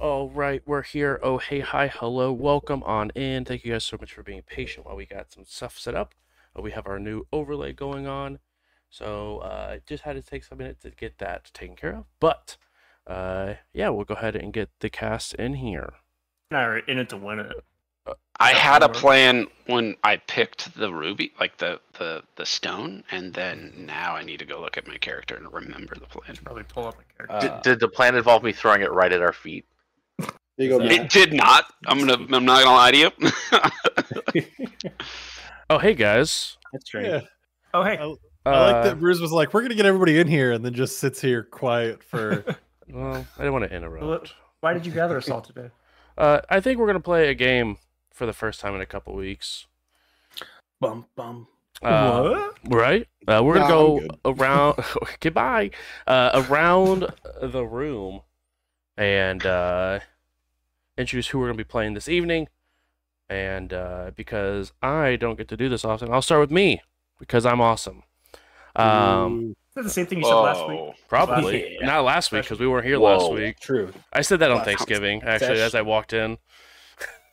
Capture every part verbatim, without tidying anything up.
All right, we're here. Oh, hey, hi, hello. Welcome on in. Thank you guys so much for being patient while we got some stuff set up. Uh, we have our new overlay going on. So uh, just had to take some minutes to get that taken care of. But uh, yeah, we'll go ahead and get the cast in here. All right, in it to win it. Uh, I had a plan when I picked the ruby, like the, the, the stone, and then now I need to go look at my character and remember the plan. Probably pull up my character. Uh, did, did the plan involve me throwing it right at our feet? You go, it did not. I'm gonna. I'm not gonna lie to you. Oh, hey guys. That's right. Yeah. Oh, hey. I, I uh, like that Bruce was like, "We're gonna get everybody in here," and then just sits here quiet for. Well, I didn't want to interrupt. Why did you gather us all today? Uh, I think we're gonna play a game for the first time in a couple weeks. Bum bum. Uh, what? Right. Uh, we're gonna no, go around. Goodbye. Uh, around the room, and. Uh, Introduce who we're going to be playing this evening, and uh, because I don't get to do this often, I'll start with me because I'm awesome. Um, Is that the same thing you said oh, last week? Probably yeah. Not last week because we weren't here Whoa, last week. True. I said that on last Thanksgiving time. Actually, as I walked in.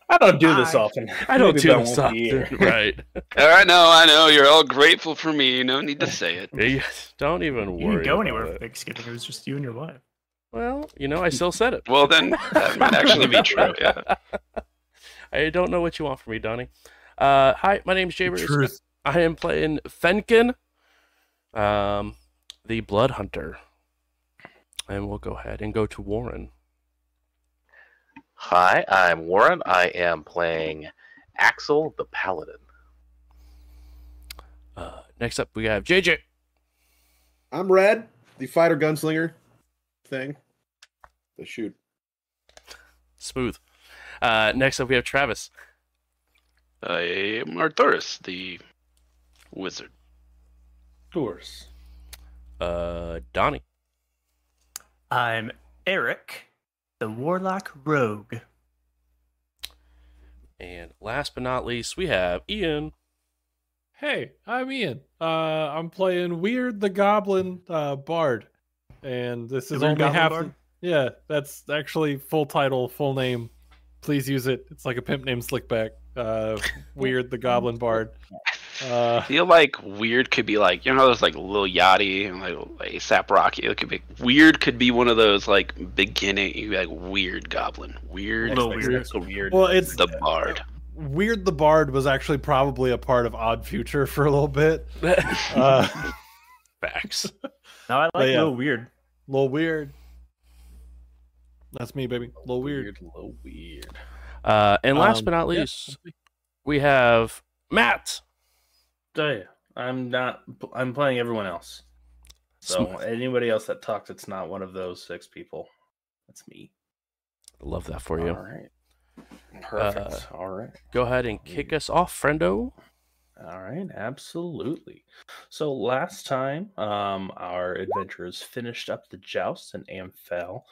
I don't do this I, often. I don't Maybe do this often. Right. All right. No, I know you're all grateful for me. No need to say it. You don't even worry. You didn't go anywhere for Thanksgiving. It was just you and your wife. Well, you know, I still said it. Well, then that might actually be true, yeah. I don't know what you want from me, Donnie. Uh, hi, my name's Jay Bruce. I am playing Fenkin, um, the Blood Hunter. And we'll go ahead and go to Warren. Hi, I'm Warren. I am playing Axel, the Paladin. Uh, next up, we have J J. I'm Red, the Fighter Gunslinger thing. They shoot. Smooth. Uh, next up, we have Travis. I am Arturus, the wizard. Of course. Uh, Donnie. I'm Eric, the warlock rogue. And last but not least, we have Ian. Hey, I'm Ian. Uh, I'm playing Weird, the goblin uh, bard. And this is only half. Bar? Yeah, that's actually full title, full name. Please use it. It's like a pimp named Slickback. Uh, Weird the Goblin Bard. Uh, I feel like Weird could be like, you know, there's like Lil Yachty and like ASAP Rocky. It could be Weird could be one of those like beginning. You like Weird Goblin, Weird, no, Weird, Weird. Well, it's the Bard. Weird the Bard was actually probably a part of Odd Future for a little bit. uh, Facts. No, I like but, yeah. Lil Weird. Little Weird. That's me, baby. Little Weird. Little Weird. Uh, and last um, but not least, yeah. we have Matt. Tell you, I'm not. I'm playing everyone else. So Smith. Anybody else that talks, it's not one of those six people. That's me. I love that for you. All right. Perfect. Uh, All right. Go ahead and kick us off, friendo. All right, absolutely. So last time, um, our adventurers finished up the joust in Amphel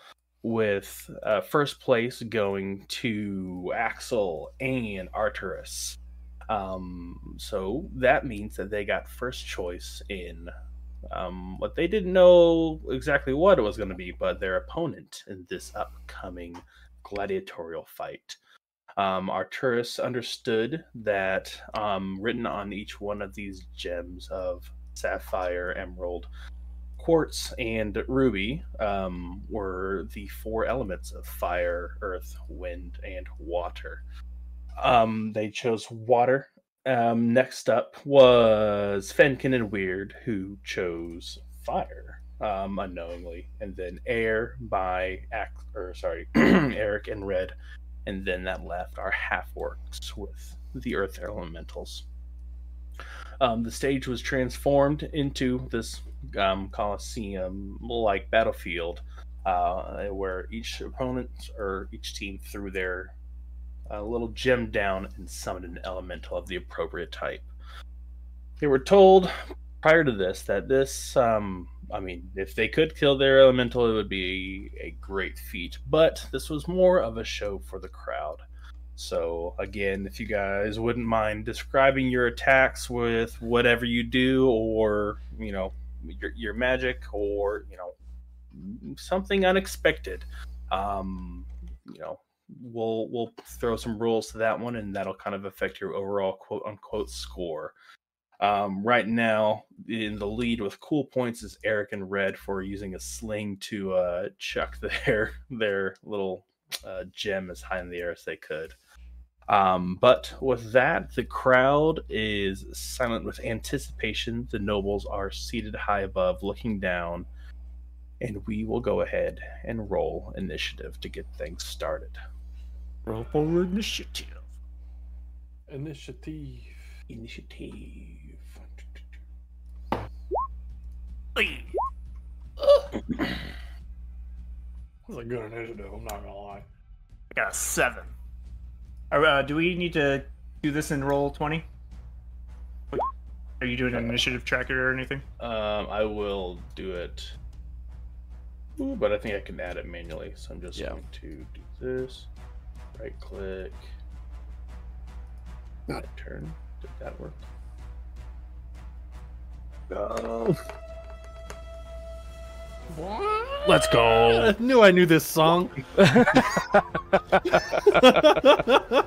with uh, first place going to Axel and Arturus. Um, so that means that they got first choice in um, what they didn't know exactly what it was going to be, but their opponent in this upcoming gladiatorial fight. Um, Arturus understood that um, written on each one of these gems of sapphire, emerald, quartz, and ruby um, were the four elements of fire, earth, wind, and water. Um, they chose water. Um, next up was Fenkin and Weird, who chose fire um, unknowingly, and then air by Ax- or sorry, Eric and Red. And then that left our half-orcs with the earth elementals. Um, the stage was transformed into this um, Colosseum-like battlefield uh, where each opponent or each team threw their uh, little gem down and summoned an elemental of the appropriate type. They were told prior to this that this, um, I mean, if they could kill their elemental, it would be a great feat. But this was more of a show for the crowd. So, again, if you guys wouldn't mind describing your attacks with whatever you do or, you know, your, your magic or, you know, something unexpected. Um, you know, we'll we'll throw some rules to that one, and that'll kind of affect your overall quote unquote score. Um, right now, in the lead with cool points is Eric and Red for using a sling to uh, chuck their their little uh, gem as high in the air as they could. Um, but with that, the crowd is silent with anticipation. The nobles are seated high above, looking down, and we will go ahead and roll initiative to get things started. Roll for initiative. Initiative. Initiative. That's a good initiative, I'm not gonna lie. I got a seven. Uh, do we need to do this in roll twenty? Are you doing an initiative tracker or anything? Um, I will do it. Ooh, but I think I can add it manually, so I'm just yeah. going to do this. Right click. Not a turn. Did that work? Go. What? Let's go. I knew I knew this song. I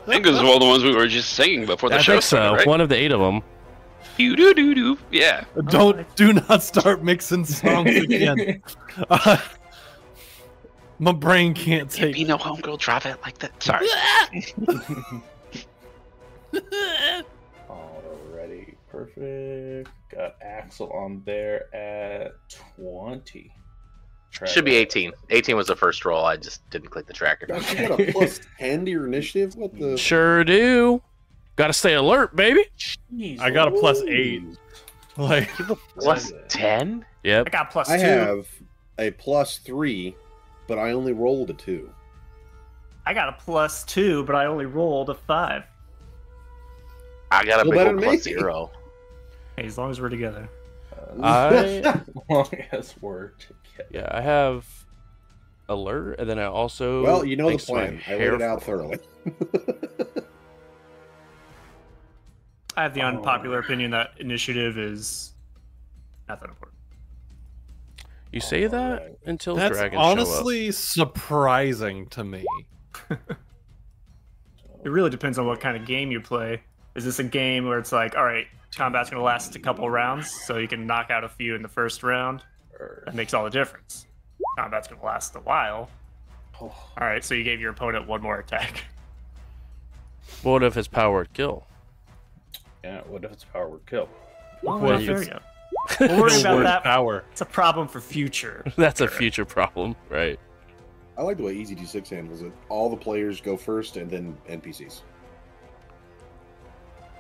think those were all the ones we were just singing before the I show. I think so. Started, right? One of the eight of them. Do do do do. Yeah. Don't right. do not start mixing songs again. uh, my brain can't take. Be no homegirl, drop it like that. Sorry. Alrighty, perfect. Got Axel on there at twenty. Travis. Should be eighteen. eighteen was the first roll. I just didn't click the tracker. Don't you got a plus ten to your initiative? What the? Sure do. Gotta stay alert, baby. Jeez, I got a plus eight. Like plus ten? Yep. I got plus two. I have a plus three, but I only rolled a two. I got a plus two, but I only rolled a five. I got a big old plus zero. Hey, as long as we're together. Uh, I, as long as we're together. Yeah, I have alert, and then I also. Well, you know the plan. I laid it out thoroughly. I have the unpopular oh. opinion that initiative is not that important. You say oh, that right. until That's dragons honestly show up. Surprising to me. It really depends on what kind of game you play. Is this a game where it's like, all right, combat's going to last a couple rounds, so you can knock out a few in the first round? That makes all the difference. Combat's going to last a while. Oh. All right, so you gave your opponent one more attack. What if his power would kill? Yeah, what if it's power would kill? Well, well, there you go. We'll worry about that. Power. It's a problem for future. That's sure. a future problem, right? I like the way Easy D six handles it. All the players go first, and then N P Cs.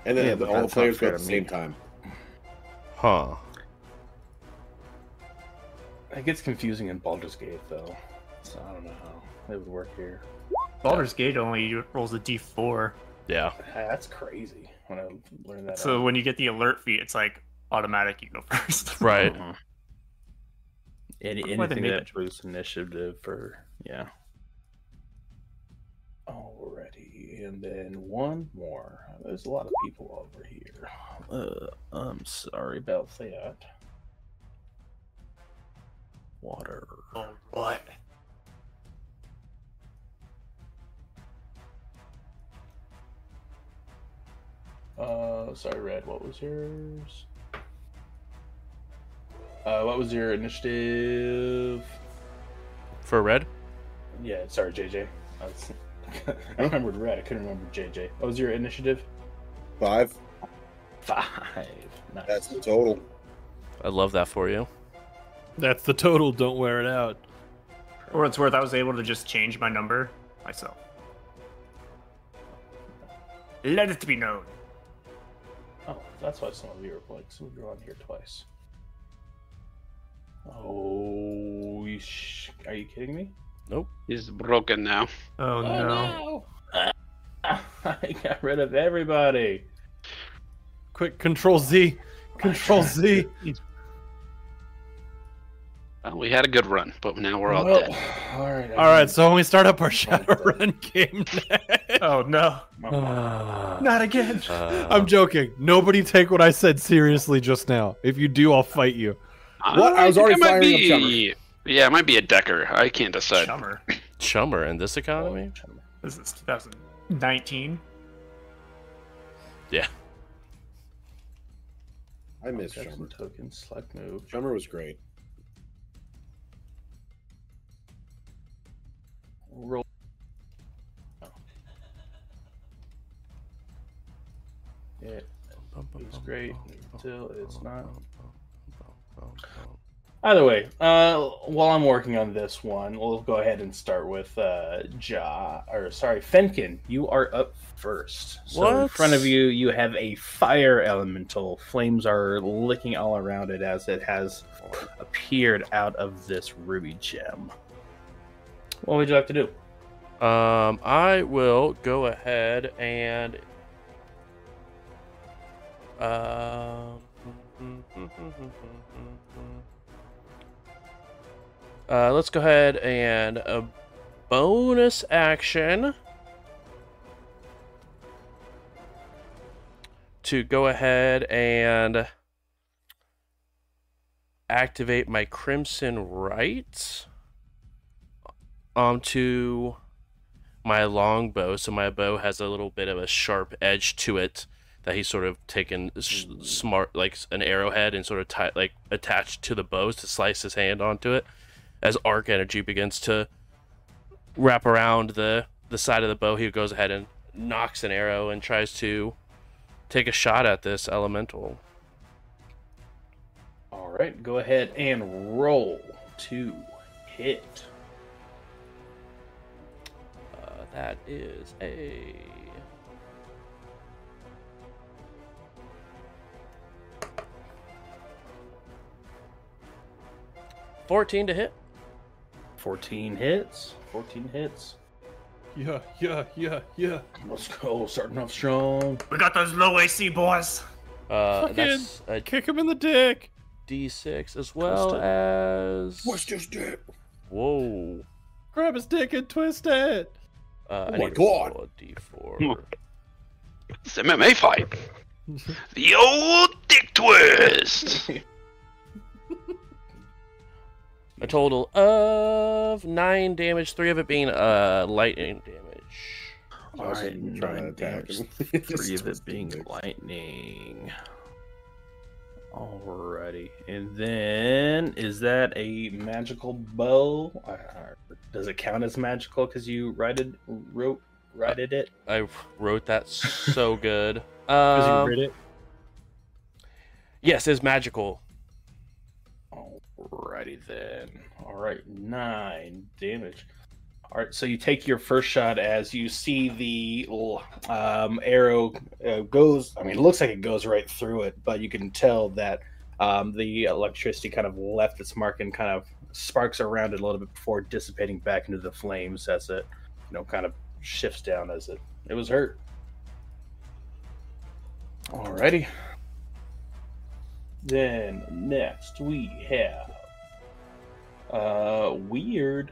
And then yeah, the, all the players go at the same time. Huh. It gets confusing in Baldur's Gate, though. So I don't know how it would work here. Baldur's yeah. Gate only rolls a D four. Yeah. That's crazy. When I learned that so out. When you get the alert feat, it's like automatic you go first. Right. Uh-huh. Any, anything that boosts initiative for yeah. Alrighty, and then one more. There's a lot of people over here. Uh, I'm sorry about that. Water. Oh, what? Uh, sorry, Red. What was yours? Uh, what was your initiative for Red? Yeah, sorry, J J. I, was... I remembered Red. I couldn't remember J J. What was your initiative? Five. Five. Nice. That's the total. I love that for you. That's the total. Don't wear it out. For what it's worth, I was able to just change my number myself. Let it be known. Oh, that's why some of you were like, so we were on here twice. Oh, you sh- are you kidding me? Nope. He's broken now. Oh, oh no. no. Uh, I got rid of everybody. Quick, Control Z. Control Z. Well, we had a good run, but now we're all well, dead. All right, all right. So when we start up our Shadowrun game next. Oh, no. Uh, Not again. Uh, I'm joking. Nobody take what I said seriously just now. If you do, I'll fight you. Uh, what? I was already firing be, up Chummer. Yeah, it might be a Decker. I can't decide. Chummer. Chummer in this economy? This is two thousand nineteen. Yeah. I miss Chummer. Token select move. Chummer was great. Roll. Oh. Yeah, it was great until it's not. Either way, uh, while I'm working on this one, we'll go ahead and start with uh, Ja, or sorry, Fenkin. You are up first. So what? In front of you, you have a fire elemental. Flames are licking all around it as it has appeared out of this ruby gem. What would you like to do? Um, I will go ahead and. Uh... Uh, let's go ahead and a bonus action to go ahead and activate my Crimson Rite onto my longbow. So my bow has a little bit of a sharp edge to it that he's sort of taken sh smart like an arrowhead and sort of tie like attached to the bows to slice his hand onto it. As arc energy begins to wrap around the, the side of the bow, he goes ahead and knocks an arrow and tries to take a shot at this elemental. All right, go ahead and roll to hit. Uh, that is a... fourteen to hit. fourteen hits. fourteen hits. Yeah, yeah, yeah, yeah. Let's go. Starting off strong. We got those low A C boys. Uh, that's a kick him in the dick. D six as well twist as. Twist his dick. Whoa. Grab his dick and twist it. Uh, oh I my need god. To roll a D four. It's an M M A fight. The old dick twist. A total of nine damage, three of it being uh, lightning damage. All right, nine damage, three of it being lightning. Alrighty, and then is that a magical bow? Does it count as magical because you righted, wrote, righted it? I wrote that so good. Because um, you read it? Yes, it's magical. Alrighty then. Alright, nine damage. Alright, so you take your first shot as you see the um, arrow uh, goes, I mean, it looks like it goes right through it, but you can tell that um, the electricity kind of left its mark and kind of sparks around it a little bit before dissipating back into the flames as it, you know, kind of shifts down as it, it was hurt. Alrighty. Then next we have uh Weird.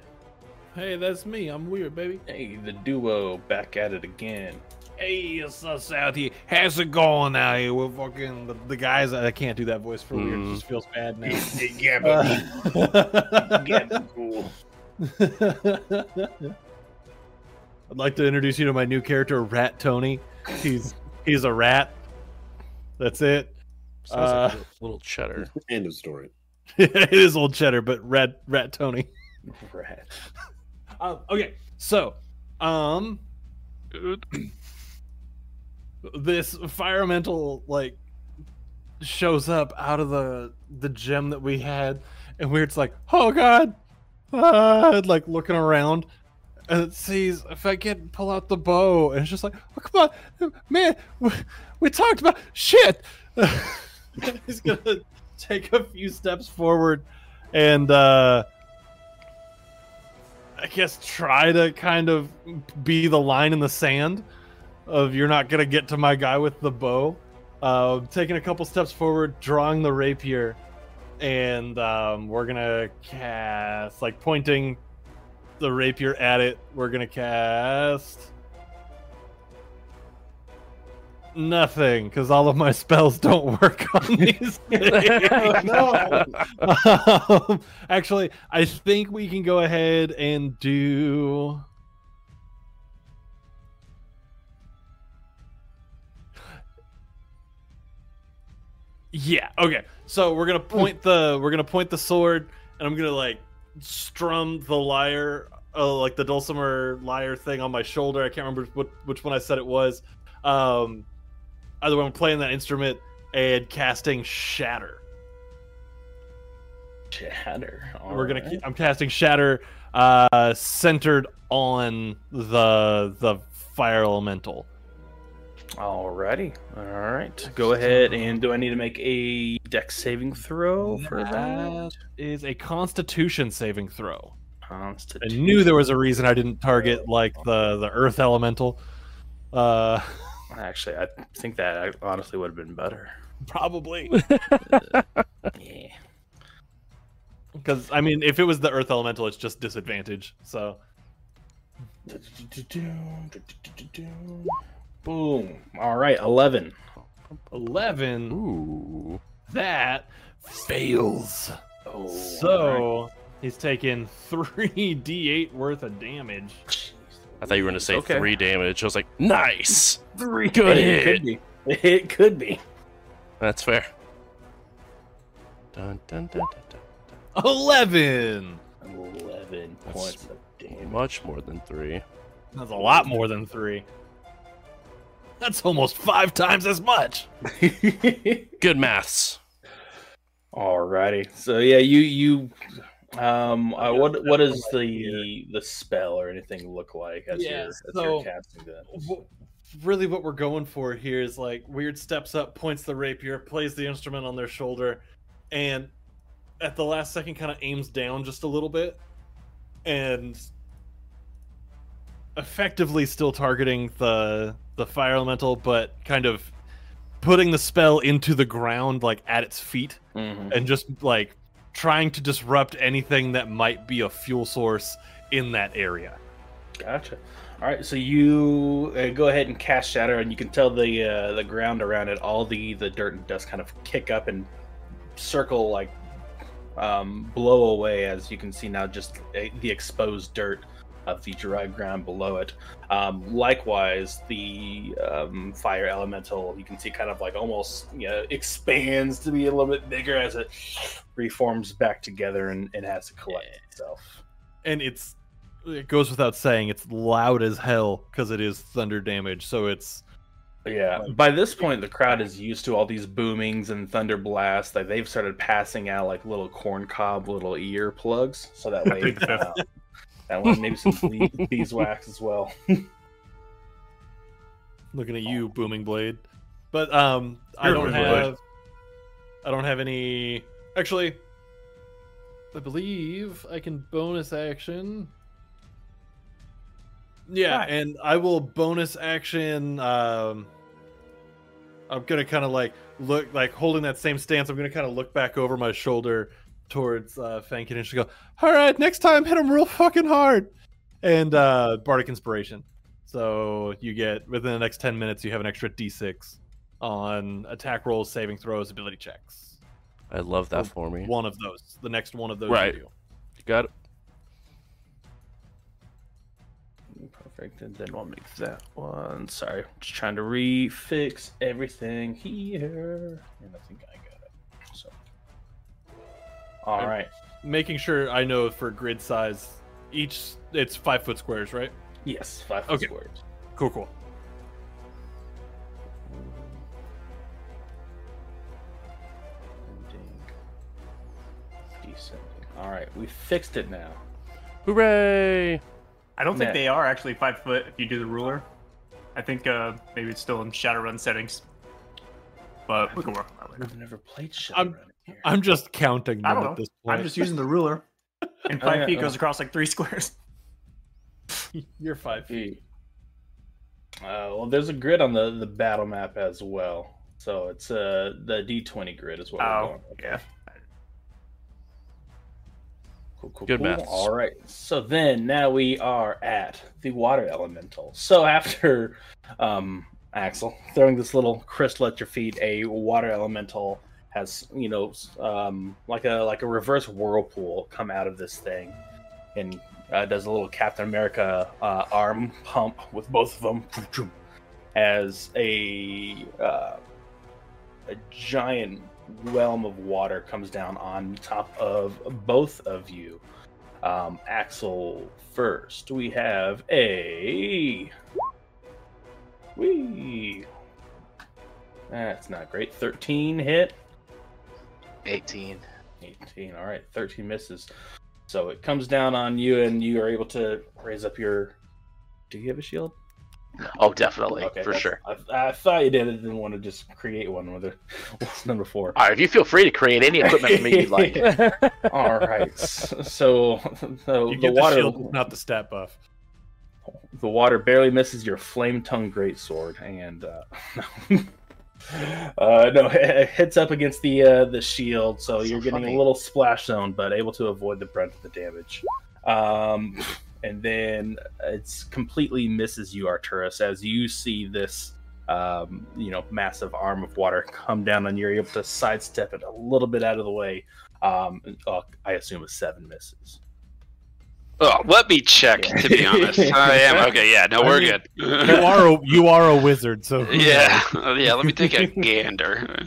Hey, that's me. I'm Weird, baby. Hey, the duo back at it again. Hey, it's us out here. How's it going out here? We're fucking the, the guys. I can't do that voice for mm. Weird. It just feels bad now. Yeah, but yeah, cool. I'd like to introduce you to my new character, Rat Tony. He's he's a rat. That's it. Sounds uh, like a little cheddar. End of story. It is old cheddar, but Rat Rat Tony. Rat. Um, okay, so, um, this fire elemental like shows up out of the the gem that we had, and Weird's like, "Oh God!" Uh, like looking around, and it sees if I can pull out the bow, and it's just like, "Oh come on, man! We, we talked about shit." He's gonna take a few steps forward and uh I guess try to kind of be the line in the sand of you're not gonna get to my guy with the bow. Uh, taking a couple steps forward, drawing the rapier, and um we're gonna cast like pointing the rapier at it, we're gonna cast Nothing, because all of my spells don't work on these things. No. Um, actually, I think we can go ahead and do... Yeah, okay. So we're gonna point the we're gonna point the sword, and I'm gonna like strum the lyre, uh, like the dulcimer lyre thing on my shoulder. I can't remember what, which one I said it was. Um, either way, I'm playing that instrument and casting Shatter. Shatter. All we're gonna. Right. I'm casting Shatter, uh, centered on the the fire elemental. Alrighty. Alright. Go ahead, and do I need to make a dex saving throw for that? That is a constitution saving throw. Constitution. I knew there was a reason I didn't target like the, the earth elemental. Uh, Actually, I think that honestly would have been better. Probably. uh, yeah. Because, I mean, if it was the earth elemental, it's just disadvantage. So... Boom. All right, eleven. eleven. Ooh. That fails. Oh, so right. He's taking three d eight worth of damage. I thought you were going to say okay. three damage. I was like, nice. Three. Good it hit. Could be. It could be. That's fair. Dun, dun, dun, dun, dun, dun. eleven. eleven That's points of damage. Much more than three. That's a lot more than three. That's almost five times as much. Good maths. Alrighty. So yeah, you you um uh, what what does the the spell or anything look like as yeah, you're as so you're casting that? W- really what we're going for here is like Weird steps up, points the rapier, plays the instrument on their shoulder, and at the last second kind of aims down just a little bit and effectively still targeting the the fire elemental, but kind of putting the spell into the ground, like at its feet, mm-hmm. and just like trying to disrupt anything that might be a fuel source in that area. Gotcha. All right, so you uh, go ahead and cast Shatter, and you can tell the uh, the ground around it, all the the dirt and dust kind of kick up and circle, like um, blow away, as you can see now, just uh, the exposed dirt of the dry ground below it. Um, likewise, the um, fire elemental, you can see kind of like almost, you know, expands to be a little bit bigger as it reforms back together and, and has to collect yeah. itself. And it's, it goes without saying, it's loud as hell because it is thunder damage. So it's... Yeah, like, by this point, the crowd is used to all these boomings and thunder blasts. Like, they've started passing out like little corn cob, little ear plugs. So that way... uh, that one, maybe some beeswax as well. Looking at you, Booming Blade. But um, I don't have, I don't have any. Actually, I believe I can bonus action. Yeah, right. And I will bonus action. Um, I'm gonna kind of like look, like holding that same stance. I'm gonna kind of look back over my shoulder towards uh, Fenkin and she go, all right, next time hit him real fucking hard. And uh, Bardic Inspiration. So you get, within the next ten minutes, you have an extra d six on attack rolls, saving throws, ability checks. I love that, or for me. One of those. The next one of those. Right. You do. Got it. Perfect. And then we'll make that one. Sorry. Just trying to refix everything here. And I think I got it. So. All I'm right. Making sure I know for grid size, each it's five foot squares, right? Yes, five foot okay. squares. Cool, cool. Descending. All right, we fixed it now. Hooray! I don't think Net. They are actually five foot if you do the ruler. I think uh, maybe it's still in Shadowrun settings, but we can work on that later. I've never played Shadowrun. Here. I'm just counting them I don't know. At this point. I'm just using the ruler. And five uh, feet goes uh, across like three squares. You're five feet. Uh, well, there's a grid on the, the battle map as well. So it's uh, the D twenty grid is what oh, we're going with. Yeah. Cool, cool, Good cool. math. All right. So then now we are at the water elemental. So after um, Axel, throwing this little crystal at your feet, a water elemental has, you know, um, like a like a reverse whirlpool come out of this thing, and uh, does a little Captain America uh, arm pump with both of them as a uh, a giant whelm of water comes down on top of both of you. Um, Axel first. We have a. Whee! That's not great. thirteen hit. eighteen. eighteen. All right. thirteen misses. So it comes down on you, and you are able to raise up your... Do you have a shield? Oh, definitely. Okay, for sure. I, I thought you did. I didn't want to just create one with it. Number four. All right. You feel free to create any equipment for me you'd like. All right. So, so you the get water... the shield, not the stat buff. The water barely misses your flame-tongue greatsword, and uh, uh, no, it hits up against the uh, the shield, so, so you're funny. Getting a little splash zone, but able to avoid the brunt of the damage. Um, and then it's completely misses you, Arturus, as you see this, um, you know, massive arm of water come down, and you're able to sidestep it a little bit out of the way. Um, uh, I assume a seven misses. Oh, let me check. Yeah. To be honest, I am okay. Yeah, no, we're good. You are a, you are a wizard, so yeah, yeah. Let me take a gander.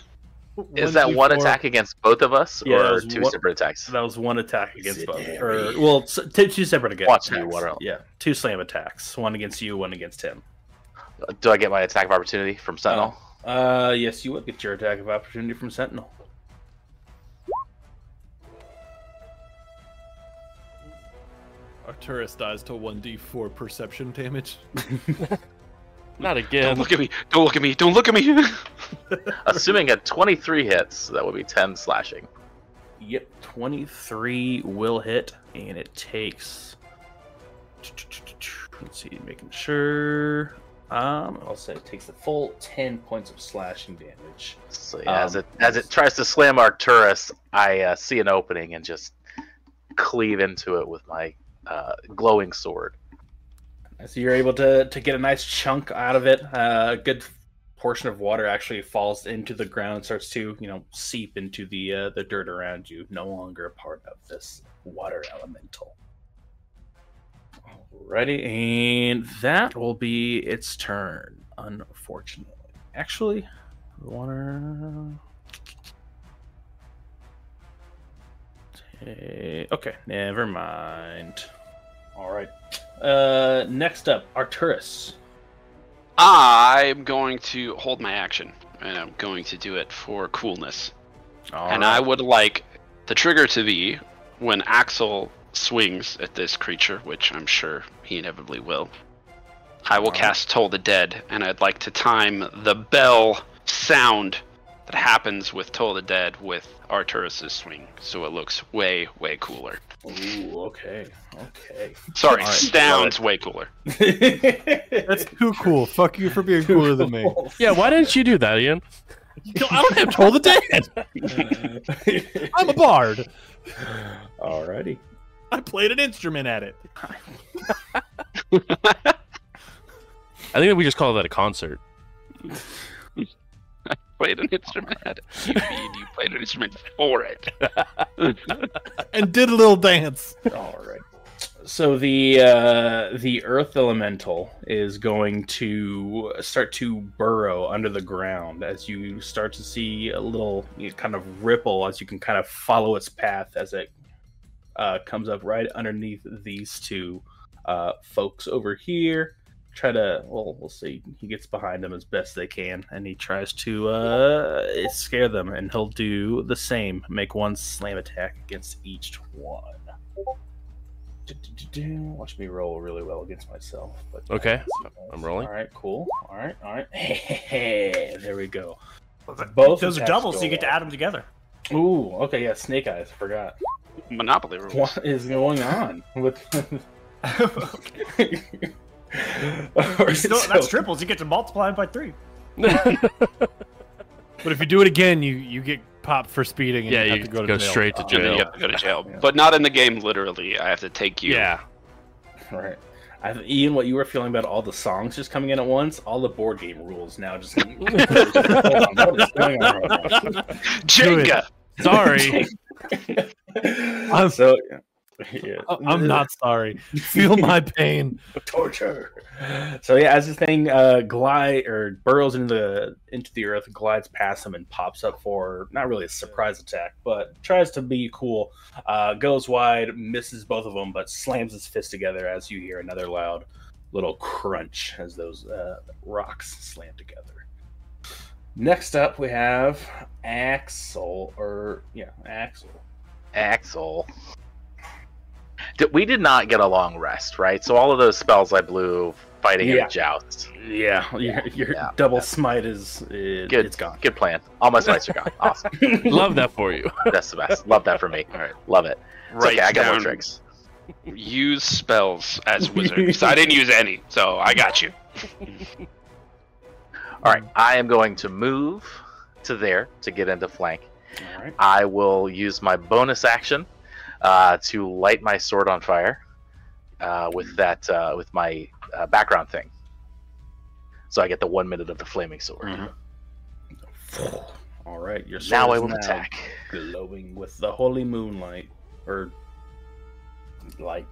Is that one attack against both of us, yeah, or two one, separate attacks? That was one attack against both. Or, well, two, two separate against. Watch me, water. Yeah, two slam attacks. One against you, one against him. Do I get my attack of opportunity from Sentinel? Uh, uh yes, you would get your attack of opportunity from Sentinel. Arturus dies to one d four perception damage. Not again. Don't look at me. Don't look at me. Don't look at me. Assuming a twenty-three hits, that would be ten slashing. Yep, twenty-three will hit, and it takes... Let's see, making sure... Um, I'll say it takes a full ten points of slashing damage. So yeah, um, as, it, as it tries to slam Arturus, I uh, see an opening and just cleave into it with my... Uh, glowing sword. So you're able to, to get a nice chunk out of it. Uh, a good portion of water actually falls into the ground and starts to, you know, seep into the uh, the dirt around you. No longer a part of this water elemental. Alrighty, and that will be its turn, unfortunately. Actually, water... Okay, never mind. All right. Uh, next up, Arturus. I'm going to hold my action, and I'm going to do it for coolness. All and right. I would like the trigger to be when Axel swings at this creature, which I'm sure he inevitably will. I will All cast right. Toll the Dead, and I'd like to time the bell sound that happens with Toll the Dead with Arturus' swing, so it looks way, way cooler. Ooh, okay, okay. Sorry, right, sounds way cooler. That's too cool. Fuck you for being too cooler cool. than me. Yeah, why didn't you do that, Ian? No, I don't have Toll the Dead! I'm a bard! Alrighty. I played an instrument at it. I think we just call that a concert. Played an instrument. Right. You, mean you played an instrument for it, and did a little dance. All right. So the uh, the earth elemental is going to start to burrow under the ground as you start to see a little, you know, kind of ripple as you can kind of follow its path as it uh, comes up right underneath these two uh, folks over here. Try to, well, we'll see. He gets behind them as best they can, and he tries to uh, scare them, and he'll do the same. Make one slam attack against each one. Watch me roll really well against myself. But okay, I'm rolling. All right, cool. All right, all right. Hey, there we go. Both those are doubles, so you get to add them together. Ooh, okay, yeah, snake eyes. I forgot. Monopoly rules. What is going on with... Still, so, that's triples. You get to multiply by three. But if you do it again, you, you get popped for speeding. And yeah, you, you have to go, to go jail. Straight to jail. Uh, you have to go to jail, yeah. But not in the game. Literally, I have to take you. Yeah, right. I think, Ian, what you were feeling about all the songs just coming in at once, all the board game rules now just. Hold on, what is going on right now? Jenga. Sorry. I'm so. Yeah. Yeah. I'm not sorry. Feel my pain. Torture. So yeah, as this thing uh, glide or burrows into the into the earth, glides past them and pops up for not really a surprise attack, but tries to be cool. Uh, goes wide, misses both of them, but slams his fist together as you hear another loud little crunch as those uh, rocks slam together. Next up, we have Axel, or yeah, Axel. Axel. We did not get a long rest, right? So all of those spells I blew fighting yeah. and joust. Yeah, your, your yeah. double smite is it, good. It's gone. Good plan. All my smites are gone. Awesome. Love that for you. That's the best. Love that for me. All right, love it. It's right, okay, I got more tricks. Use spells as wizards. I didn't use any, so I got you. All right, I am going to move to there to get into flank. All right. I will use my bonus action. Uh, to light my sword on fire uh, with that uh, with my uh, background thing, so I get the one minute of the flaming sword. Mm-hmm. All right, your sword now is I will now attack, glowing with the holy moonlight or light.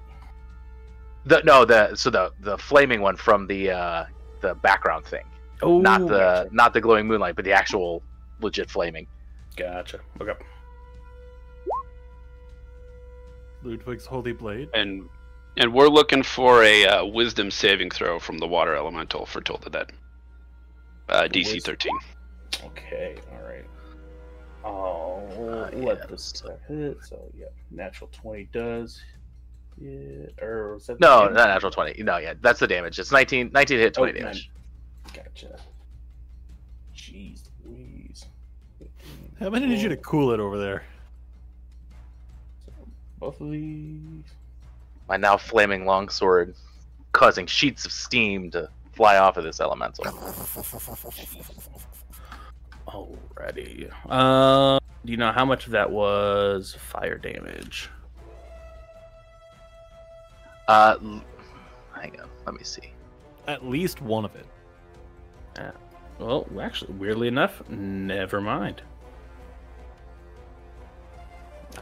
The, no, the so the the flaming one from the uh, the background thing, oh, not the gotcha. not the glowing moonlight, but the actual legit flaming. Gotcha. Okay. Ludwig's Holy Blade. And and we're looking for a uh, wisdom saving throw from the water elemental for Till the Dead. Uh, D C thirteen. Okay, alright. Oh, uh, let yeah. this hit. So, yeah, natural twenty does. Yeah, or was that no, damage? Not natural twenty. No, yeah, that's the damage. It's nineteen, nineteen hit, twenty oh, damage. Nine. Gotcha. Jeez Louise. How many did you to cool it over there? Both of these. My now flaming longsword, causing sheets of steam to fly off of this elemental. Alrighty. Uh, do you know how much of that was fire damage? Uh, hang on. Let me see. At least one of it. Uh, well, actually, weirdly enough, never mind.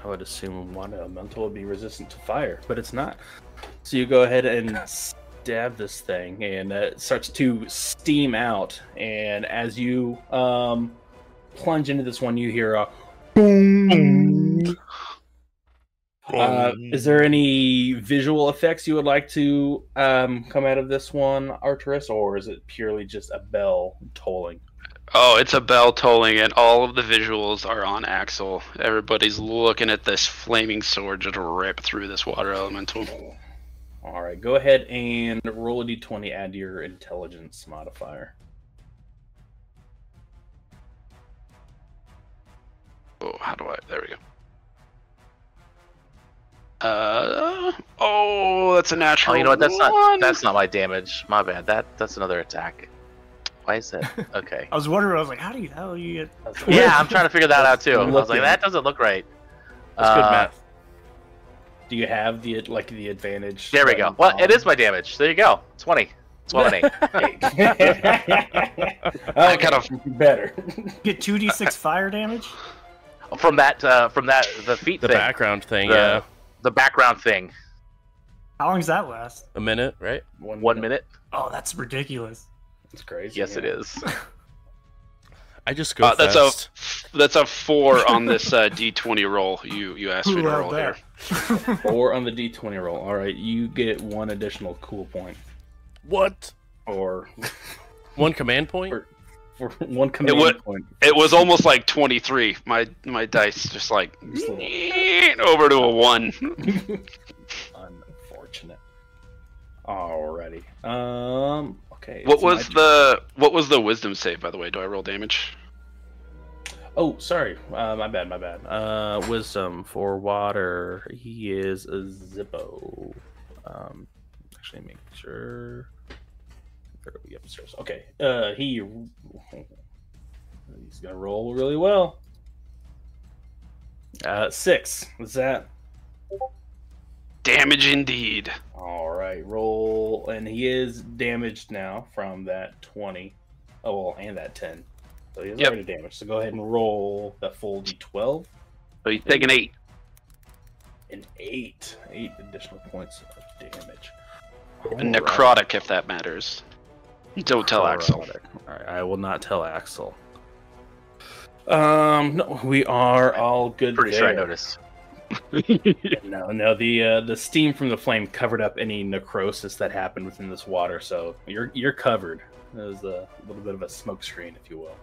I would assume one elemental would be resistant to fire, but it's not. So you go ahead and stab this thing, and it starts to steam out. And as you um, plunge into this one, you hear a boom. Uh, is there any visual effects you would like to um, come out of this one, Arturus, or is it purely just a bell tolling? Oh, it's a bell tolling, and all of the visuals are on Axel. Everybody's looking at this flaming sword just rip through this water elemental. All right, go ahead and roll a d twenty, add your intelligence modifier. Oh, how do I... There we go. Uh, oh, that's a natural one. Oh, you know what? That's not, that's not my damage. My bad. That That's another attack. Why is it? Okay. I was wondering, I was like, how do you how do you get... Yeah, I'm trying to figure that out too. I was like, that doesn't look right. That's uh, good math. Do you have the like the advantage? There we go. Well, it is my damage. There you go. twenty. twenty. I kind of better. Get two d six fire damage? From that uh, from that the feet the thing. The background thing, the, yeah. The background thing. How long does that last? A minute, right? One, One minute. minute. Oh, that's ridiculous. It's crazy. Yes, yeah. It is. I just go uh, that's fast. A that's a four on this uh, d twenty roll. You you asked me to roll there. Four on the d twenty roll. All right, you get one additional cool point. What? Or one command point? Or, or one command it was, point. It was almost like twenty-three. My my dice just like just over to a one. Unfortunate. Alrighty. Um. Okay, what was the what was the wisdom save, by the way? Do I roll damage? Oh, sorry. Uh, my bad, my bad. Uh, wisdom for water. He is a Zippo. Um, actually, make sure. Where are we upstairs? Okay. Uh, he he's gonna roll really well. Uh, six. What's that? Damage indeed. All right, roll. And he is damaged now from that twenty. Oh, well, and that ten. So he is yep. already damaged. So go ahead and roll that full d twelve. So he's taking eight. An eight. Eight additional points of damage. And necrotic, if that matters. Don't tell Axel. All right, I will not tell Axel. Um, no, we are all good. Pretty there. sure I noticed. no, no, the uh, the steam from the flame covered up any necrosis that happened within this water, so you're you're covered. It was a little bit of a smoke screen, if you will.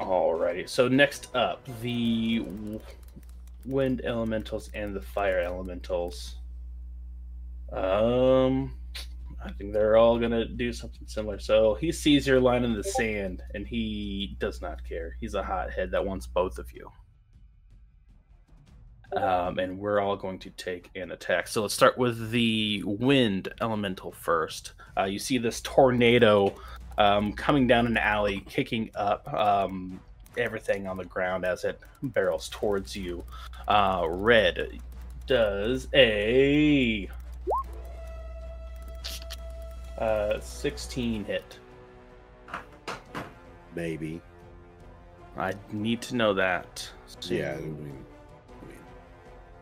Alrighty, so next up, the wind elementals and the fire elementals. Um, I think they're all gonna do something similar. So he sees your line in the sand, and he does not care. He's a hothead that wants both of you. Um, and we're all going to take an attack. So let's start with the wind elemental first. Uh, you see this tornado um, coming down an alley, kicking up um, everything on the ground as it barrels towards you. Uh, Red does a uh, sixteen hit. Maybe. I need to know that. So yeah, I mean...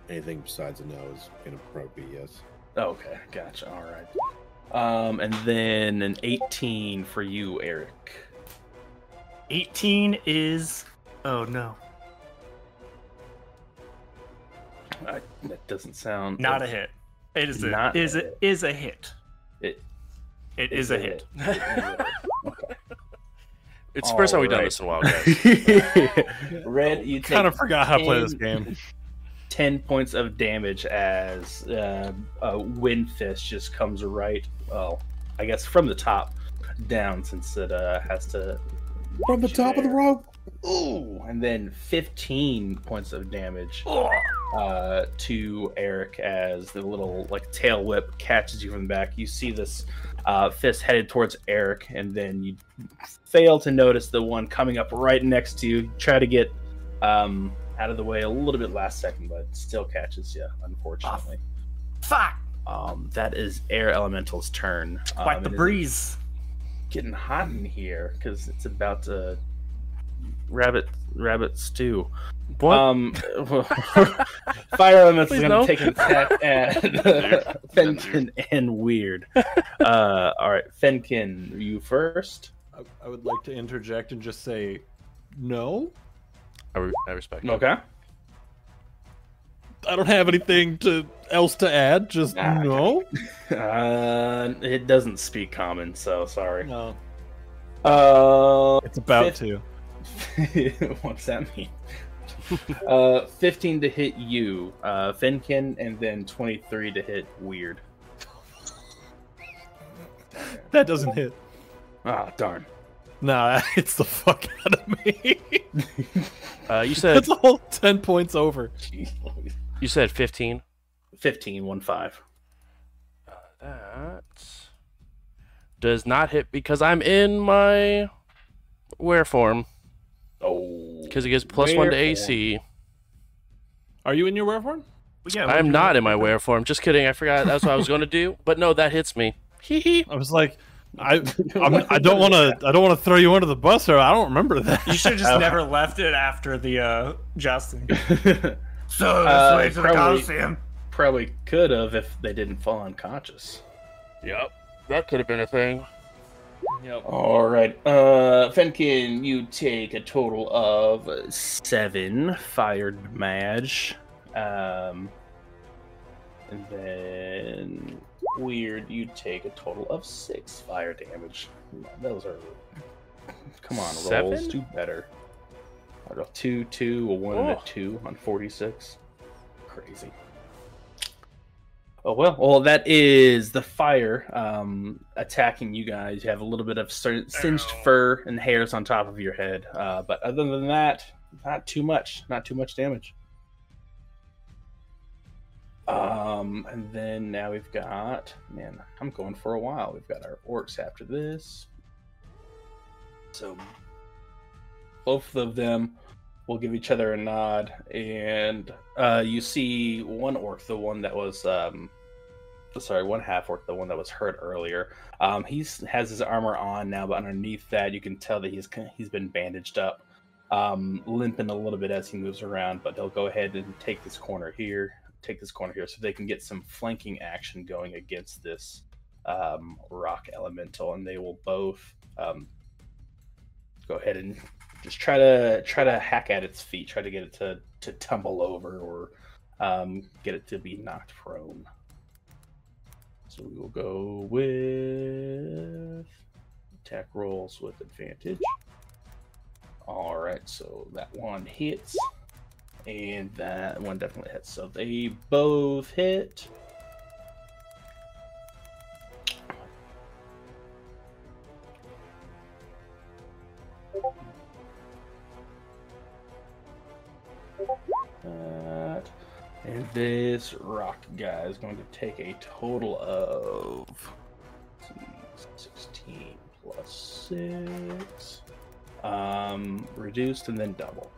anything besides a no is gonna probably be yes. Okay, gotcha. All right. Um, and then an eighteen for you, Eric. eighteen is oh no. I, that doesn't sound not like... a hit. It is not a, is a, it is a hit. It it is, is a hit. hit. It is okay. It's the first time we've done this in a while, guys. Red, you kind of forgot how to play this game. ten points of damage as uh, a wind fist just comes right, well, I guess from the top down, since it uh, has to... From the top there. of the rope! Ooh! And then fifteen points of damage uh, to Eric as the little like tail whip catches you from the back. You see this uh, fist headed towards Eric, and then you fail to notice the one coming up right next to you. Try to get... Um, out of the way a little bit last second, but still catches you, unfortunately. Oh, fuck! Um, that is Air Elemental's turn. Quite um, the breeze. Getting hot in here, because it's about to... Uh, rabbit rabbit stew. What? Um, Fire Elemental's going to take an attack at Fenkin and Weird. Uh, Alright, Fenkin, you first? I, I would like to interject and just say, no? I, re I respect it. Okay. I don't have anything to else to add. Just nah, no. uh, it doesn't speak common, so sorry. No. Uh, it's about to. What's that mean? uh, fifteen to hit you, uh, Fenkin, and then twenty-three to hit Weird. That doesn't hit. Ah, darn. Nah, it's the fuck out of me. uh, you said that's a whole ten points over. Jeez. You said fifteen. Fifteen, one five. Uh, that does not hit because I'm in my wear form. Oh, because it gives plus one to A C. Are you in your wear form? Well, yeah, I'm not in my wear form. Just kidding. I forgot. That's what I was going to do. But no, that hits me. Hee hee. I was like. I I'm, I don't want to I don't want to throw you under the bus, or I don't remember that. You should have just never left it after the uh, jousting. so uh, way to probably, the Coliseum. Probably could have if they didn't fall unconscious. Yep, that could have been a thing. Yep. All right, uh, Fenkin, you take a total of seven fire damage, um, and then. Weird, you take a total of six fire damage. Those are come on Seven? rolls. Do better. I got two, two, a one, oh. and a two on forty-six. Crazy. Oh well. Well, that is the fire um, attacking you guys. You have a little bit of singed Ow. fur and hairs on top of your head, uh, but other than that, not too much. Not too much damage. Um, and then now we've got, man, I'm going for a while. We've got our orcs after this. So both of them will give each other a nod, and uh, you see one orc, the one that was, um, sorry, one half orc, the one that was hurt earlier. Um, he has his armor on now, but underneath that, you can tell that he's he's been bandaged up, um, limping a little bit as he moves around. But he'll go ahead and take this corner here, take this corner here, so they can get some flanking action going against this um, rock elemental, and they will both um, go ahead and just try to try to hack at its feet, try to get it to to tumble over, or um, get it to be knocked prone. So we will go with attack rolls with advantage. All right, so that one hits, and that one definitely hits. So they both hit. And this rock guy is going to take a total of sixteen plus six, um, reduced and then double.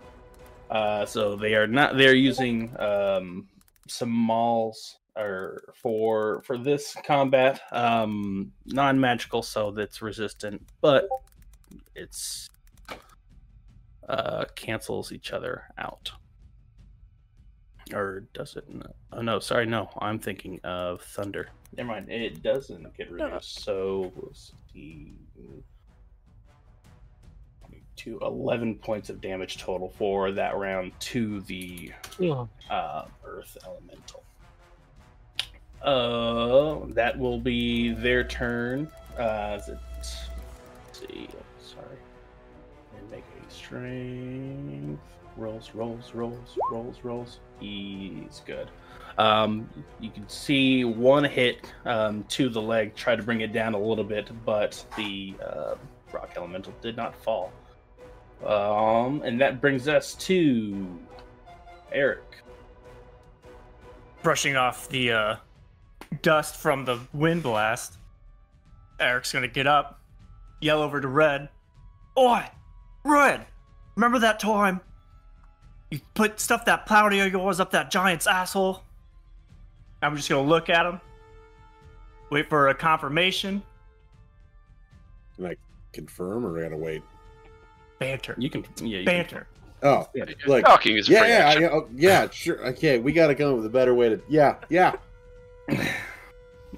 Uh, so they are not. They're using um, some mauls or for for this combat, um, non-magical, so that's resistant, but it's uh, cancels each other out. Or does it? No. Oh no, sorry, no. I'm thinking of thunder. Never mind. It doesn't get reduced. So we'll see. To eleven points of damage total for that round to the yeah. uh, earth elemental. Uh, that will be their turn. Uh, is it, let's see. Oh, sorry. And make a strength. Rolls, rolls, rolls, rolls, rolls. He's good. Um, you can see one hit um, to the leg, try to bring it down a little bit, but the uh, rock elemental did not fall. Um, and that brings us to Eric. Brushing off the uh, dust from the wind blast, Eric's going to get up, yell over to Red. Oi, Red, remember that time? You put stuff that plowed of yours up that giant's asshole. I'm just gonna look at him. Wait for a confirmation. Can I confirm, or I gotta wait? Banter. You can. Yeah. You Banter. Can. Oh, like talking is. Yeah, yeah, I, oh, yeah. Sure. Okay, we gotta come up with a better way to. Yeah, yeah. I mean,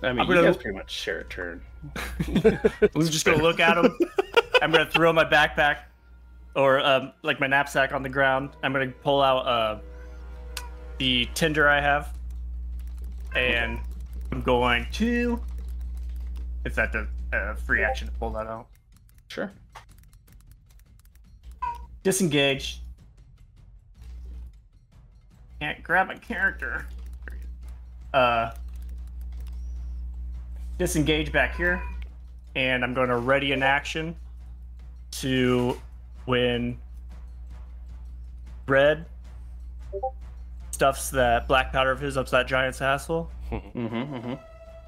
I'm you gonna... guys pretty much share a turn. I'm just gonna look at him. I'm gonna throw my backpack. Or um, like my knapsack on the ground. I'm gonna pull out uh, the tinder I have, and I'm going to. Is that the uh, free action to pull that out? Sure. Disengage. Can't grab a character. Uh. Disengage back here, and I'm going to ready an action to. When Red stuffs that black powder of his up that giant's asshole, mm-hmm, mm-hmm.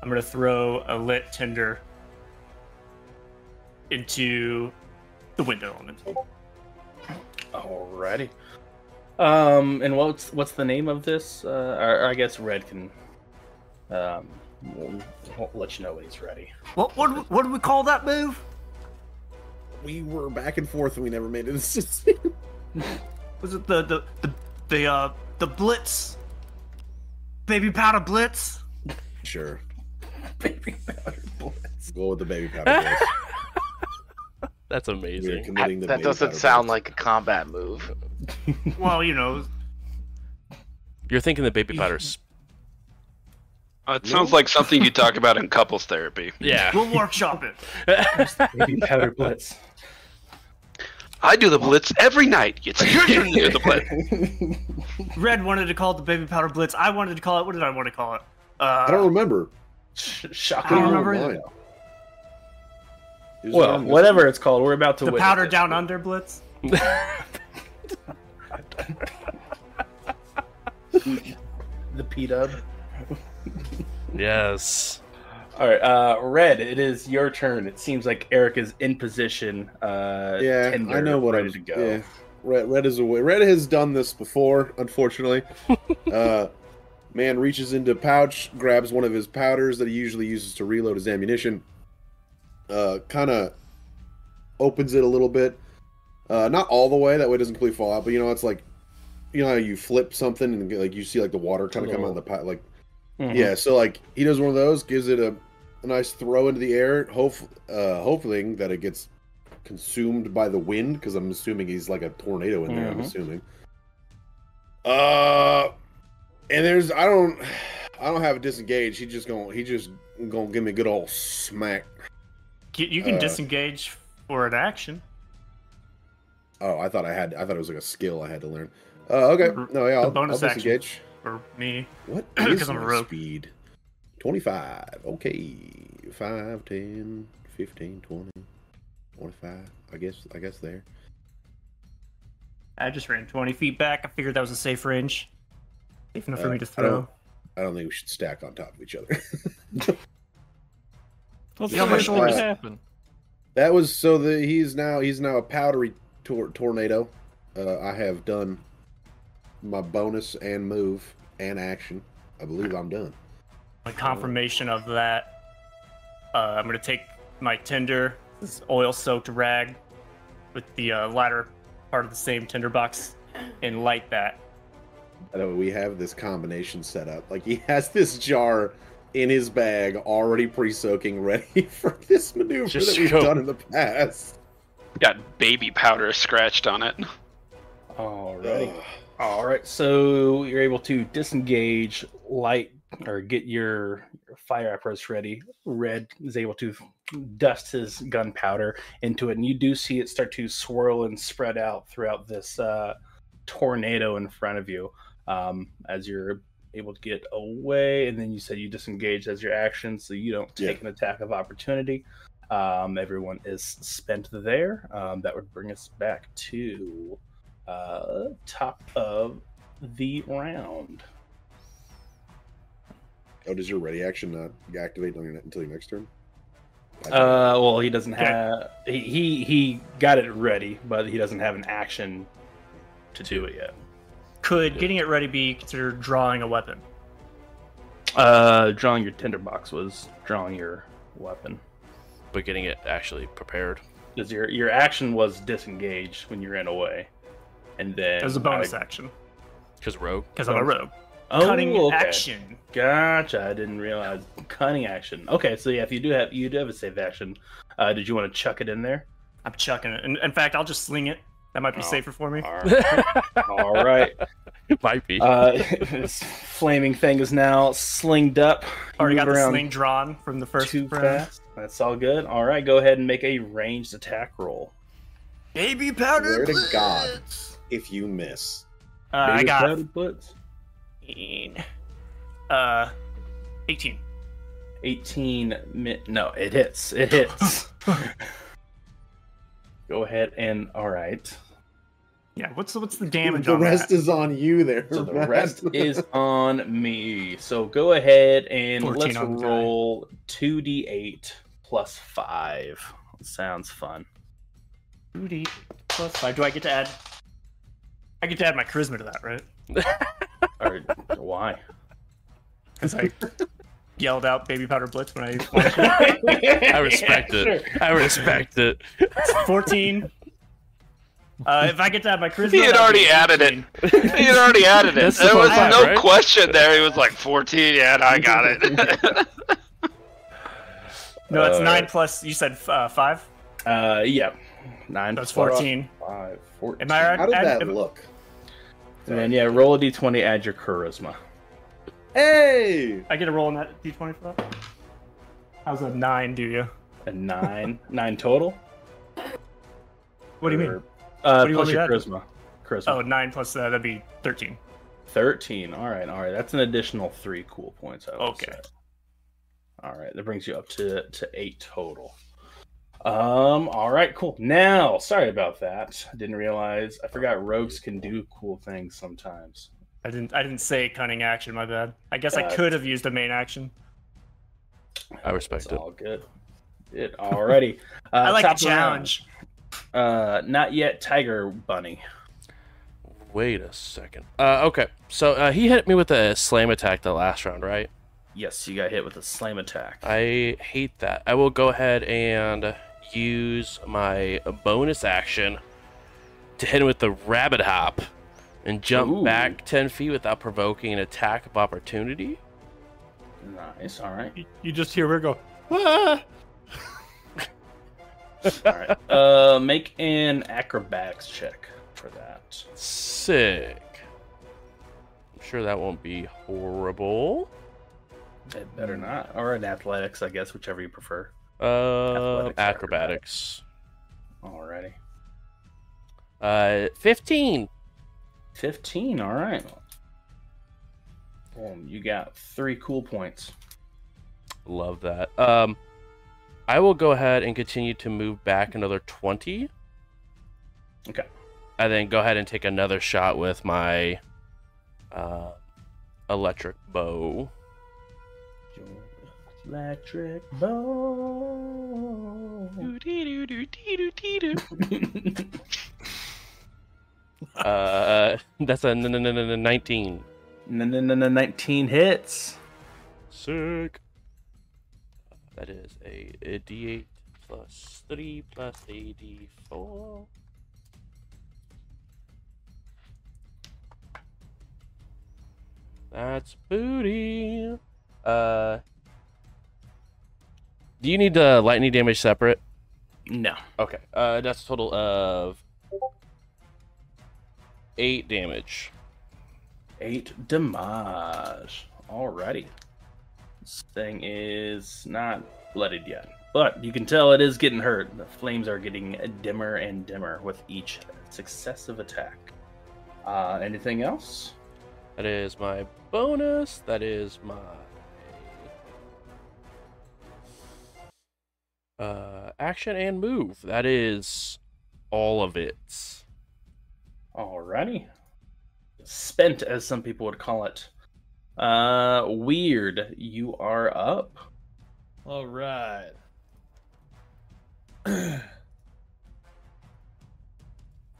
I'm gonna throw a lit tinder into the wind element. Alrighty. Um, and what's what's the name of this? Uh, or, or I guess Red can um we'll, we'll let you know when he's ready. What what what do we call that move? We were back and forth, and we never made a decision. Was it the the the the uh the blitz? Baby powder blitz. Sure. Baby powder blitz. Go with the baby powder blitz. That's amazing. That, that doesn't sound blitz. Like a combat move. Well, you know. You're thinking the baby powder's. Uh, it sounds like something you talk about in couples therapy. Yeah, we'll workshop it. Baby powder blitz. I do the blitz every night. It's your turn to do the blitz. Red wanted to call it the baby powder blitz. I wanted to call it. What did I want to call it? Uh, I don't remember. Shocking. I don't remember. It. It well, whatever one. It's called, we're about to. The powder down it. Under blitz. The P Dub. Yes. All right, uh, Red, it is your turn. It seems like Eric is in position. Uh, yeah, I know what I'm. Yeah, Red, Red is away. Red has done this before, unfortunately. uh, man reaches into pouch, grabs one of his powders that he usually uses to reload his ammunition. Uh, kind of opens it a little bit. Uh, not all the way, that way it doesn't completely fall out, but you know, it's like, you know how you flip something and like you see like the water kind of come out of the pot, like, mm-hmm. yeah, so like he does one of those, gives it a, a nice throw into the air, hope, uh, hoping that it gets consumed by the wind, because I'm assuming he's like a tornado in there, mm-hmm. I'm assuming. Uh, and there's, I don't, I don't have a disengage, he just gonna, he just gonna give me a good old smack. You can uh, disengage for an action. Oh, I thought I had. I thought it was like a skill I had to learn. Uh, okay. No, yeah. I'll, bonus I'll disengage. Action for me. What is I'm a rogue. Speed? twenty-five. Okay. five, ten, fifteen, twenty, twenty-five. I guess. I guess there. I just ran twenty feet back. I figured that was a safe range, safe enough uh, for me to throw. I don't, I don't think we should stack on top of each other. Let's see how much will happen. That was so that he's now he's now a powdery tor tornado. Uh, I have done my bonus and move and action. I believe I'm done. My confirmation uh, of that. Uh, I'm gonna take my tinder, this oil-soaked rag, with the uh, latter part of the same tinder box, and light that. We have this combination set up. Like he has this jar in his bag, already pre-soaking, ready for this maneuver Just that we've go. done in the past. Got baby powder scratched on it. Alright. Alright, so you're able to disengage, light, or get your fire apparatus ready. Red is able to dust his gunpowder into it, and you do see it start to swirl and spread out throughout this uh, tornado in front of you um, as you're able to get away, and then you said you disengaged as your action, so you don't take yeah. an attack of opportunity. Um, everyone is spent there. Um, that would bring us back to uh, top of the round. Oh, does your ready action not activate until your next turn? Uh, well, he doesn't have. He, he he got it ready, but he doesn't have an action to do it yet. Could getting it ready be considered drawing a weapon? Uh, drawing your tinderbox was drawing your weapon. But getting it actually prepared. Because your your action was disengaged when you ran away. And then as a bonus I, action. Because rogue? Because I'm a rogue. Oh, cunning okay. action. Gotcha, I didn't realize. Cunning action. Okay, so yeah, if you do have you do have a save action. Uh, did you want to chuck it in there? I'm chucking it. In, in fact, I'll just sling it. That might be oh, safer for me. All right. all right. It might be. Uh, this flaming thing is now slinged up. Already got the sling drawn from the first pass. That's all good. All right, go ahead and make a ranged attack roll. Baby powder Where blitz. To God, if you miss. Uh, I got eighteen. Uh, eighteen. eighteen. No, it hits. It hits. Go ahead and all right. Yeah, what's what's the damage? The on rest that? Is on you there. So the rest is on me. So go ahead and let's roll two d eight plus five. Sounds fun. Two d plus five. Do I get to add? I get to add my charisma to that, right? Or why? Because I yelled out "baby powder blitz" when I. I respect yeah, it. Sure. I respect it. It's fourteen. Uh, if I get to have my charisma, he had already added it. He had already added it. There was no right? question there. He was like fourteen. Yeah, I got it. No, it's uh, nine plus. You said uh, five. Uh, yeah, nine. That's so fourteen. Five, fourteen. Am I right? How did that add, look? And then yeah, roll a d twenty. Add your charisma. Hey! I get a roll on that d twenty for that. How's a nine? Do you? A nine. Nine total. What do you mean? Uh, plus your charisma. charisma. Oh, nine plus uh, that'd be thirteen. Thirteen. All right, all right. That's an additional three cool points. I would okay. Say. All right, that brings you up to to eight total. Um. All right. Cool. Now, sorry about that. I didn't realize. I forgot rogues can do cool things sometimes. I didn't. I didn't say cunning action. My bad. I guess uh, I could have used a main action. I respect That's it. All good. It already. Uh, I like a challenge. Round. Uh, not yet, Tiger Bunny. Wait a second. Uh, okay, so uh, he hit me with a slam attack the last round, right? Yes, you got hit with a slam attack. I hate that. I will go ahead and use my bonus action to hit him with the rabbit hop and jump Ooh. back ten feet without provoking an attack of opportunity. Nice, all right. You, you just hear her go, ah! All right, uh, make an acrobatics check for that. Sick. I'm sure that won't be horrible. It better not. Or in athletics, I guess, whichever you prefer. Uh, athletics, acrobatics. Alrighty. Uh, fifteen. Fifteen. All right. Boom! You got three cool points. Love that. Um, I will go ahead and continue to move back another twenty. Okay. And then go ahead and take another shot with my uh, electric bow. Electric bow. uh, that's a nineteen. nineteen hits. Sick. That is a, a D eight plus three plus a D four. That's booty. Uh. Do you need the uh, lightning damage separate? No. Okay. Uh, that's a total of eight damage. Eight damage. Alrighty. This thing is not blooded yet, but you can tell it is getting hurt. The flames are getting dimmer and dimmer with each successive attack. Uh, anything else? That is my bonus. That is my... Uh, action and move. That is all of it. Alrighty. Spent, as some people would call it. Uh, Weird, you are up. Alright.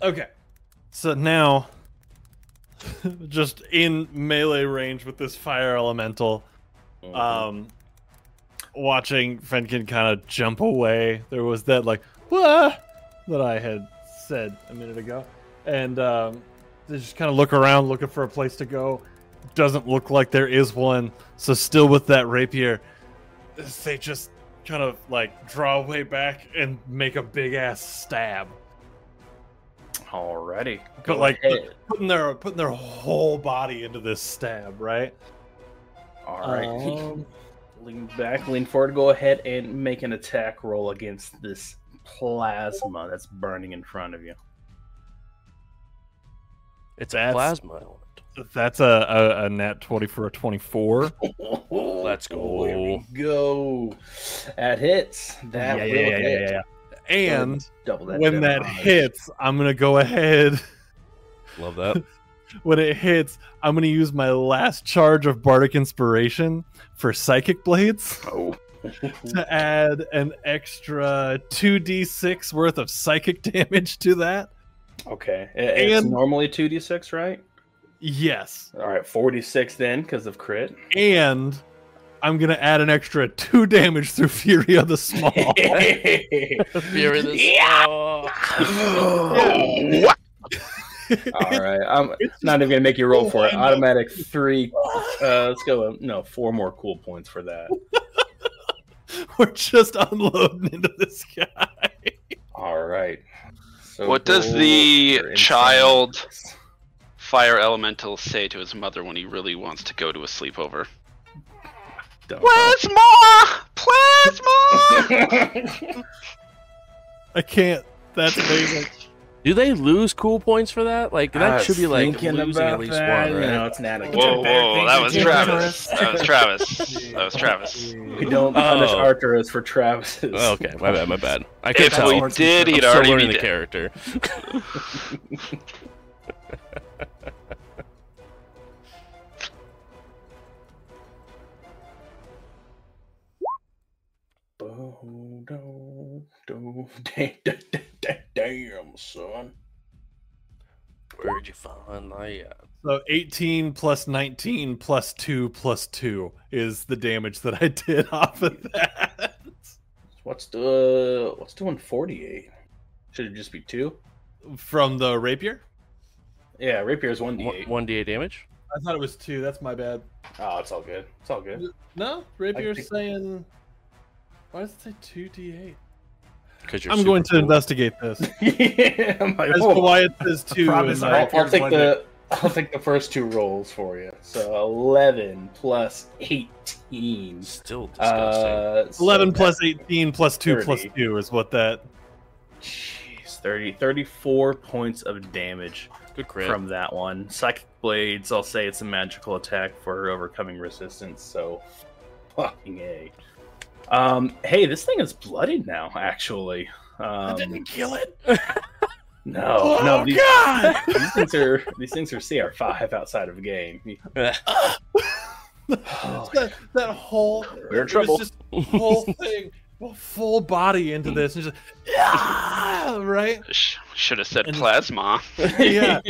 Okay. So now, just in melee range with this fire elemental, mm-hmm. um... watching Fenkin kind of jump away, there was that like "wah" that I had said a minute ago, and um, they just kind of look around, looking for a place to go. Doesn't look like there is one. So still with that rapier, they just kind of like draw way back and make a big ass stab. Alrighty, but like putting their putting their whole body into this stab, right? All right. Um... Lean back, lean forward, go ahead and make an attack roll against this plasma that's burning in front of you. It's a plasma element. That's a, a, a nat twenty for a twenty-four. Oh, let's go. There we go. That hits. That yeah, will yeah, hit. Yeah, yeah, yeah. And so double that when that damage. hits, I'm going to go ahead. Love that. When it hits, I'm going to use my last charge of Bardic Inspiration for Psychic Blades oh. to add an extra two d six worth of psychic damage to that. Okay. It's and, normally two d six, right? Yes. All right, forty-six then because of crit. And I'm going to add an extra two damage through Fury of the Small. Fury of the Small. Yeah. All right, I'm not even gonna make you roll for it. Automatic three. Uh, let's go. No, four more cool points for that. We're just unloading into this guy. All right. So what does the child fire elemental say to his mother when he really wants to go to a sleepover? Don't Plasma! Plasma! I can't. That's amazing. Do they lose cool points for that? Like that should be like losing at least that. one, right? No, it's not. A whoa, whoa! That was Travis. that was Travis. That was Travis. We don't punish oh. Arturus for Travis. Oh, okay, my bad, my bad. I can't if tell. we did, he'd I'm already be the character. Damn, son. Where'd you find that? So eighteen plus nineteen plus two plus two is the damage that I did off of that. What's the what's doing forty-eight? Should it just be two? From the rapier? Yeah, rapier is one d eight. one d eight damage? I thought it was two. That's my bad. Oh, it's all good. It's all good. No, rapier's think... saying... Why does it say two d eight? You're I'm going to cool. investigate this. Yeah, I'm like, as to why it says two. I and I, I'll, take the, I'll take the first two rolls for you. So eleven plus eighteen. Still disgusting. Uh, eleven so plus eighteen plus two thirty. Plus two is what that... Jeez, thirty, thirty-four points of damage. Good crit. From that one. Psychic Blades, I'll say it's a magical attack for overcoming resistance, so fucking A. Um, hey, this thing is bloodied now, actually. Um, I didn't kill it. No. Oh, no, these, God! These things are these things are C R five outside of a game. Oh, that, that whole we're in trouble. Just whole thing, full body into this, and just yeah, right. Should have said and, plasma. Yeah,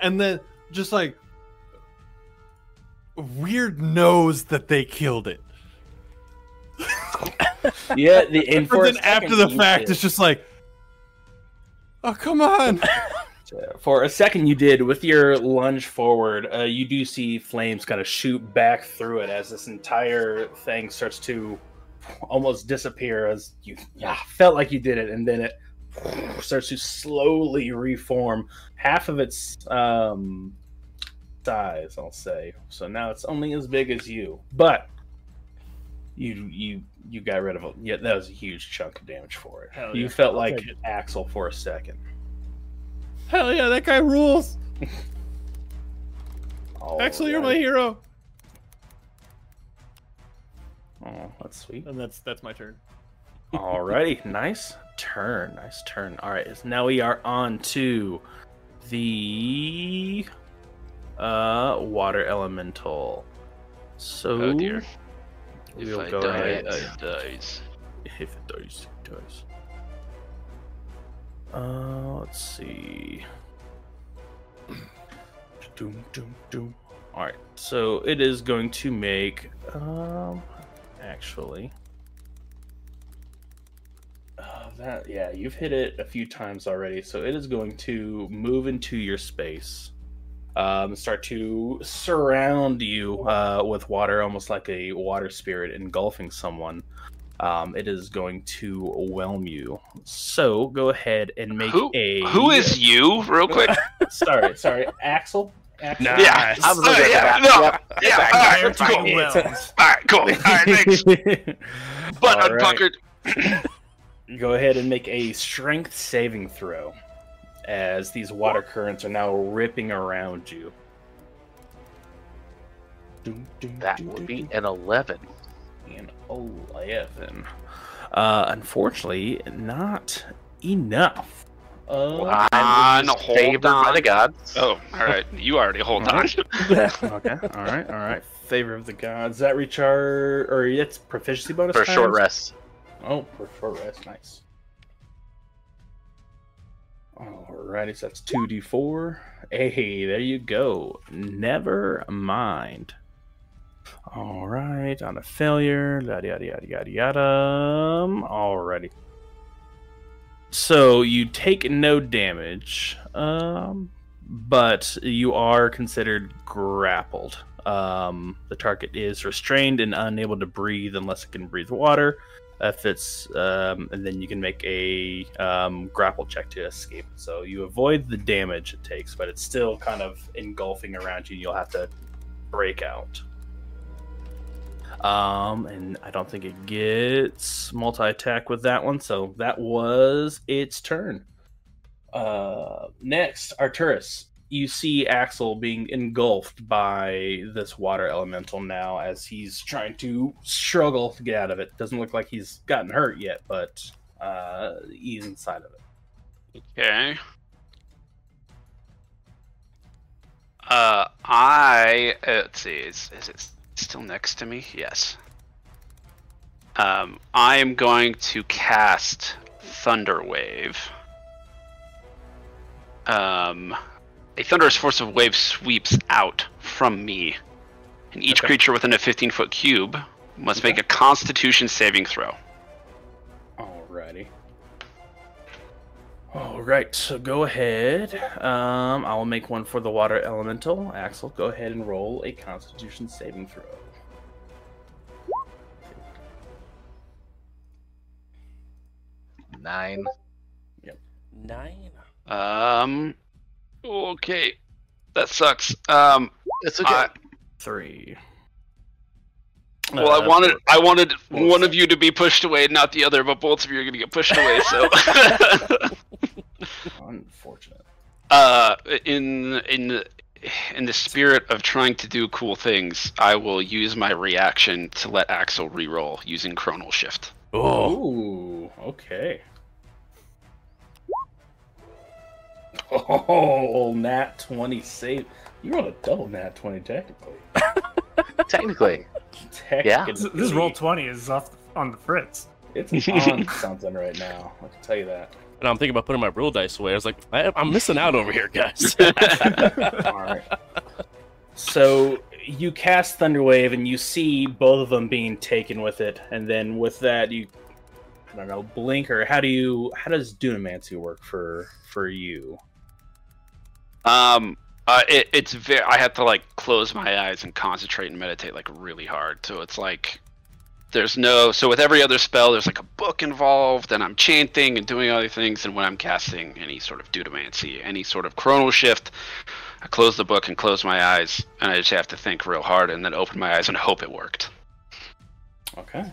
and then just like Weird knows that they killed it. Yeah, the and then after the fact, it's just like, oh come on! For a second, you did with your lunge forward. Uh, you do see flames kind of shoot back through it as this entire thing starts to almost disappear. As you yeah, felt like you did it, and then it starts to slowly reform half of its um, size. I'll say so. Now it's only as big as you, but. You you you got rid of it. Yeah, that was a huge chunk of damage for it. Hell you yeah. felt I'll like Axel for a second. Hell yeah, that guy rules. Axel, right. You're my hero. Oh, that's sweet. And that's that's my turn. Alrighty, nice turn, nice turn. All right, now we are on to the uh, water elemental. So. Oh dear. If we'll I go die, ahead. I dies. If it dies, it dies. Uh, let's see. Doom, doom, doom. All right, so it is going to make. Um, actually, uh, that yeah, you've hit it a few times already, so it is going to move into your space. Um, start to surround you uh, with water, almost like a water spirit engulfing someone. Um, it is going to whelm you. So go ahead and make who, a. Who is you, real quick? sorry, sorry, Axel. Axel? Nah, yeah, I was looking uh, yeah, at no, yep. yeah, yeah. All, right, cool. all right, cool. All right, thanks. But unpuckered. Right. Go ahead and make a strength saving throw. As these water currents are now ripping around you. That would be an eleven. An eleven. Uh, unfortunately, not enough. Uh, on, hold on. By the gods. Oh, all right. You already hold on. Okay. All right. All right. Favor of the gods. That recharge, or it's proficiency bonus for times? Short rest. Oh, for short rest. Nice. Alrighty, so that's two d four. Hey, there you go. Never mind. Alright, on a failure. Yada, yada, yada, yada, yada. Alrighty. So you take no damage, um, but you are considered grappled. Um, the target is restrained and unable to breathe unless it can breathe water. If it's, um, and then you can make a um, grapple check to escape. So you avoid the damage it takes, but it's still kind of engulfing around you. You'll have to break out. Um, and I don't think it gets multi-attack with that one. So that was its turn. Uh, next, Arturus. You see Axel being engulfed by this water elemental now as he's trying to struggle to get out of it. Doesn't look like he's gotten hurt yet, but uh, he's inside of it. Okay. Uh, I... Let's see, is, is it still next to me? Yes. Um, I am going to cast Thunder Wave. Um... A thunderous force of waves sweeps out from me, and each okay. creature within a fifteen-foot cube must okay. make a Constitution saving throw. Alrighty. Alright, so go ahead. Um, I'll make one for the water elemental. Axel, go ahead and roll a Constitution saving throw. Nine. Yep. Nine? Um... Okay. That sucks. Um, That's okay. I, Three. Well, uh, I wanted I wanted one of you to be pushed away, not the other, but both of you are going to get pushed away, so... Unfortunate. Uh, in, in, in the spirit of trying to do cool things, I will use my reaction to let Axel reroll using Chronal Shift. Oh. Ooh, okay. Oh, nat twenty save. You rolled a double nat twenty, technically. Technically. Technically. Yeah. This, this roll twenty is off the, on the fritz. It's on something right now. I can tell you that. And I'm thinking about putting my real dice away. I was like, I, I'm missing out over here, guys. All right. So you cast Thunderwave, and you see both of them being taken with it. And then with that, you, I don't know, blink, or how do you? How does Dunamancy work for for you? Um, uh, it, it's very, I have to like close my eyes and concentrate and meditate like really hard. So it's like, there's no, so with every other spell, there's like a book involved and I'm chanting and doing other things. And when I'm casting any sort of Dunamancy, any sort of Chronal Shift, I close the book and close my eyes and I just have to think real hard and then open my eyes and hope it worked. Okay.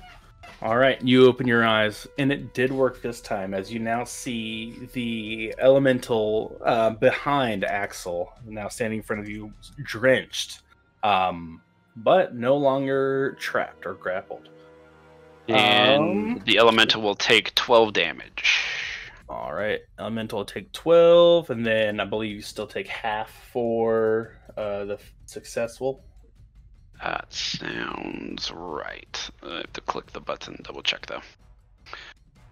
All right, you open your eyes, and it did work this time, as you now see the elemental uh, behind Axel, now standing in front of you, drenched, um, but no longer trapped or grappled. And um, the elemental will take twelve damage. All right, elemental will take twelve, and then I believe you still take half for uh, the successful. That uh, sounds right. I have to click the button, double check though.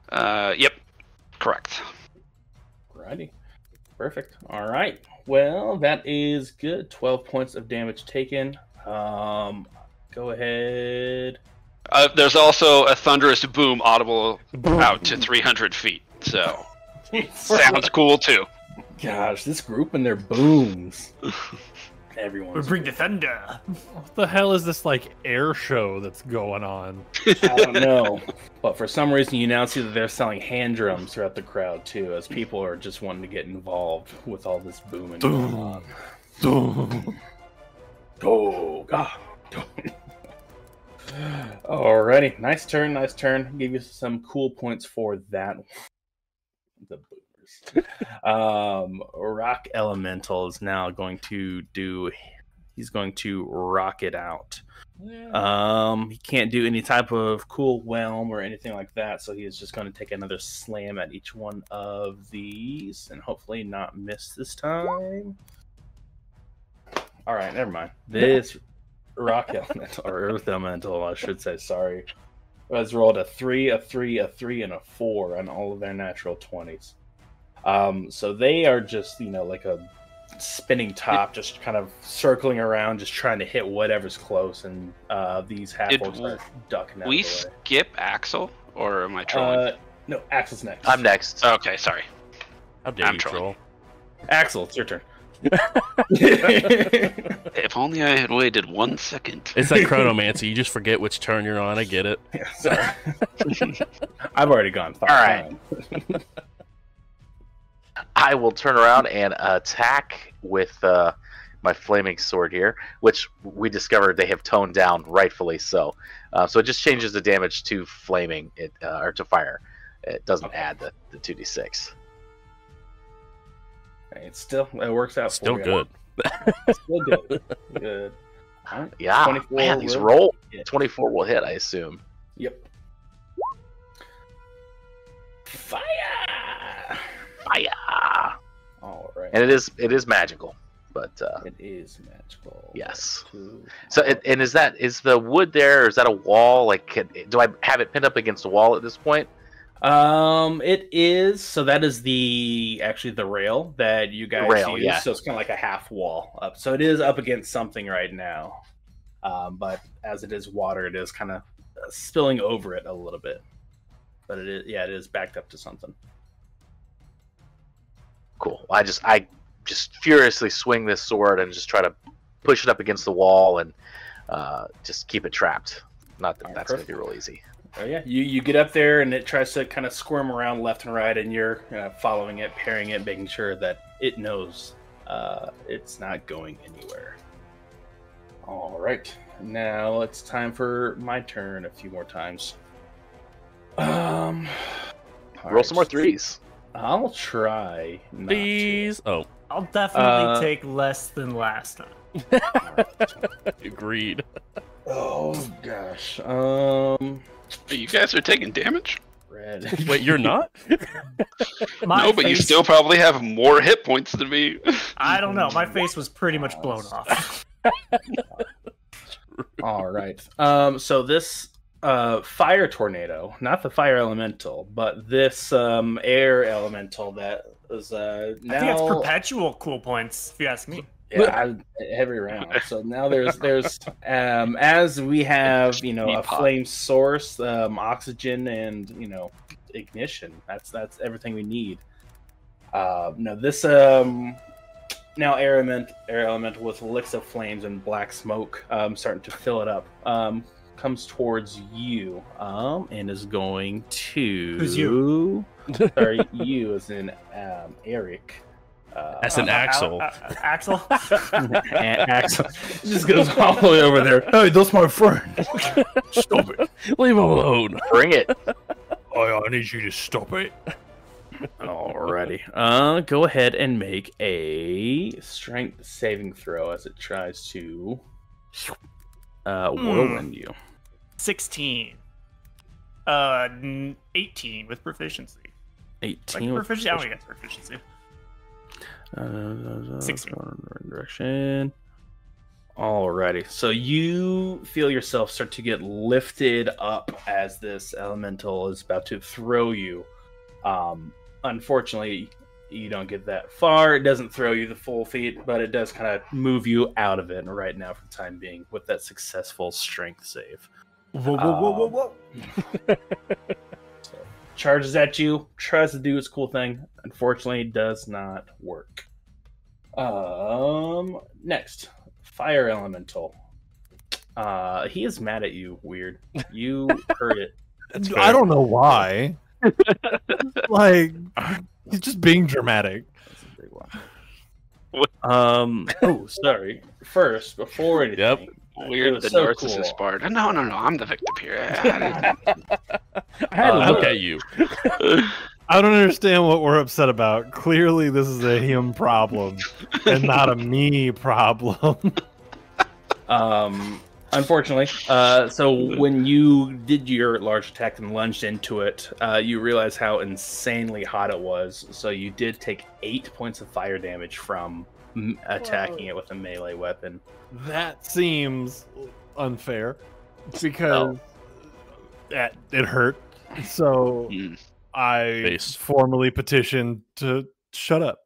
Uh, yep, correct. Alrighty, perfect. All right, well, that is good. twelve points of damage taken. Um, go ahead. Uh, there's also a thunderous boom audible out to three hundred feet, so sounds cool too. Gosh, this group and their booms. Everyone. We bring the thunder. What the hell is this like air show that's going on? I don't know, but for some reason you now see that they're selling hand drums throughout the crowd too, as people are just wanting to get involved with all this booming. Boom. Going on. Boom. Oh God. Alrighty, nice turn, nice turn. Give you some cool points for that. The um rock elemental is now going to do he's going to rock it out. Yeah. Um he can't do any type of cool whelm or anything like that, so he is just going to take another slam at each one of these and hopefully not miss this time. All right, never mind. This rock elemental, or earth elemental I should say, sorry, has rolled a three, a three, a three, and a four on all of their natural twenties. Um, so they are just, you know, like a spinning top, just kind of circling around, just trying to hit whatever's close, and uh, these half-orcs are ducking out. We skip Axel, or am I trolling? Uh, no, Axel's next. I'm next. Oh, okay, sorry. How dare you troll. Axel, it's your turn. If only I had waited one second. It's like Chronomancy, you just forget which turn you're on, I get it. Yeah, sorry. I've already gone far. All right. I will turn around and attack with uh, my flaming sword here, which we discovered they have toned down, rightfully so. Uh, so it just changes the damage to flaming, it uh, or to fire. It doesn't okay. add the, the two d six. It's still, it works out still for good. Still good. Good. Right. Yeah, man, these roll. Hit. twenty-four will hit, I assume. Yep. Fire! Fire! All right. And it is it is magical, but uh, it is magical. Yes. Too. So, it, and is that is the wood there? Or is that a wall? Like, can, do I have it pinned up against the wall at this point? Um, it is. So that is the actually the rail that you guys rail, use. Yeah. So it's kind of like a half wall up. So it is up against something right now. Um, but as it is water, it is kind of spilling over it a little bit. But it is, yeah, it is backed up to something. Cool. I just I just furiously swing this sword and just try to push it up against the wall and uh, just keep it trapped. Not that that's going to be real easy. Oh yeah, you you get up there and it tries to kind of squirm around left and right, and you're uh, following it, parrying it, making sure that it knows uh, it's not going anywhere. All right, now it's time for my turn a few more times. Um, roll right. some more threes. I'll try. Not Please. To. Oh, I'll definitely uh, take less than last time. Agreed. Oh gosh. Um. You guys are taking damage? Red. Wait, you're not? My no, but face... you still probably have more hit points than me. I don't know. My face was pretty much blown off. All right. Um, so this uh, fire tornado, not the fire elemental, but this um, air elemental that is uh, now... I think it's perpetual cool points, if you ask me. Yeah, I, every round. So now there's there's um, as we have you know a flame source, um, oxygen, and you know ignition. That's that's everything we need. Uh, now this um, now air element air elemental with licks of flames and black smoke um, starting to fill it up. Um, comes towards you um, and is going to. Who's you? Sorry, you as in um, Eric. Uh, That's an uh, Axel. Uh, uh, Axel? Axel. It just goes all the way over there. Hey, that's my friend. Stop it. Leave him alone. Bring it. I, I need you to stop it. Alrighty. Uh, go ahead and make a strength saving throw as it tries to uh, whirlwind mm. you. sixteen. Uh, eighteen with proficiency. eighteen like, proficiency. I don't get proficiency. Uh, Six direction. Alrighty, so you feel yourself start to get lifted up as this elemental is about to throw you. Um, unfortunately, you don't get that far. It doesn't throw you the full feet, but it does kind of move you out of it right now for the time being with that successful strength save. Whoa, whoa, um, whoa, whoa, whoa! Charges at you, tries to do its cool thing. Unfortunately, does not work. Um, next, fire elemental. Uh, he is mad at you. Weird. You heard it. I don't know why. Like he's just being dramatic. That's a big one. Um. Oh, sorry. First, before anything. Yep. Weird, the so narcissist cool. part. No, no, no, I'm the victim here. I, I, I had to uh, look at you. I don't understand what we're upset about. Clearly, this is a him problem and not a me problem. um, unfortunately, uh, so when you did your large attack and lunged into it, uh, you realized how insanely hot it was. So you did take eight points of fire damage from attacking Whoa. It with a melee weapon. That seems unfair because that oh. it hurt. So mm. I Face. formally petitioned to shut up.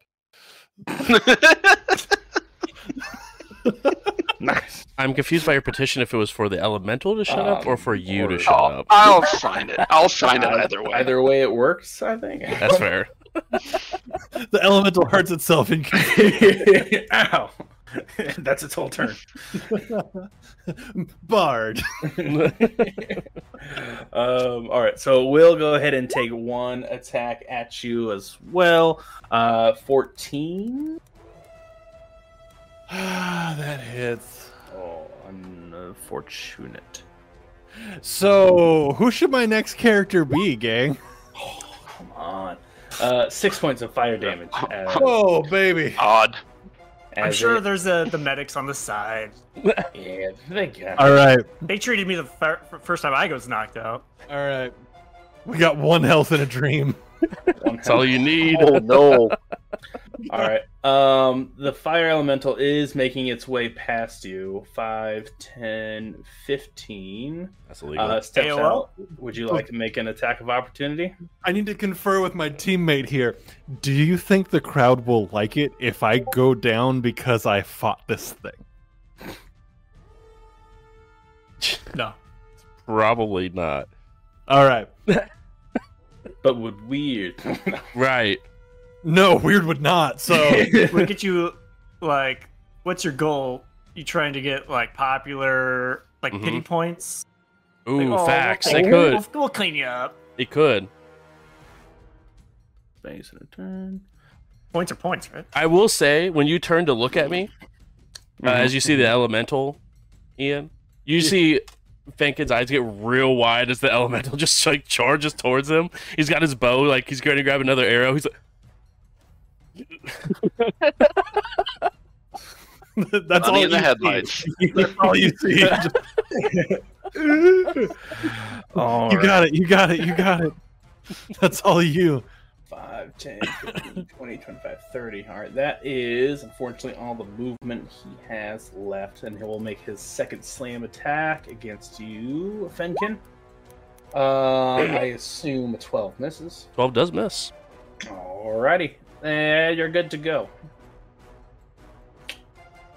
Nice. I'm confused by your petition if it was for the elemental to shut um, up or for you or to shut I'll, up. I'll sign it. I'll sign it either way. Either way it works, I think. That's fair. The elemental hurts itself in Ow. That's its whole turn. Bard. um, all right, so we'll go ahead and take one attack at you as well. Uh, fourteen. That hits. Oh, unfortunate. So, who should my next character be, gang? Oh, come on. Uh, six points of fire damage. As, oh, baby. Odd. I'm sure it... there's a, the medics on the side. Yeah, they got All right. They treated me the fir first time I was knocked out. All right. We got one health in a dream. That's all you need. Oh, no. All right. Um, the fire elemental is making its way past you. five, ten, fifteen. That's illegal. Uh, steps A O L? Out. Would you like to make an attack of opportunity? I need to confer with my teammate here. Do you think the crowd will like it if I go down because I fought this thing? No. Probably not. All right. But would Weird? Right. No, Weird would not. So we'll get you, like, what's your goal? You trying to get, like, popular, like, mm-hmm. pity points? Ooh, like, oh, facts. We'll, they we'll, could. We'll, we'll clean you up. They could. Space and a turn. Points are points, right? I will say, when you turn to look at me, mm-hmm. uh, as you see the elemental, Ian, you yeah. see Fenkin's eyes get real wide as the elemental just, like, charges towards him. He's got his bow, like, he's going to grab another arrow. He's like... That's all, in the headlights. That's all you see. all you right. got it. You got it. You got it. That's all you. five, ten, fifteen, twenty, twenty-five, thirty. All right. That is, unfortunately, all the movement he has left. And he will make his second slam attack against you, Fenkin. Uh, I assume twelve misses. twelve does miss. All righty. And you're good to go.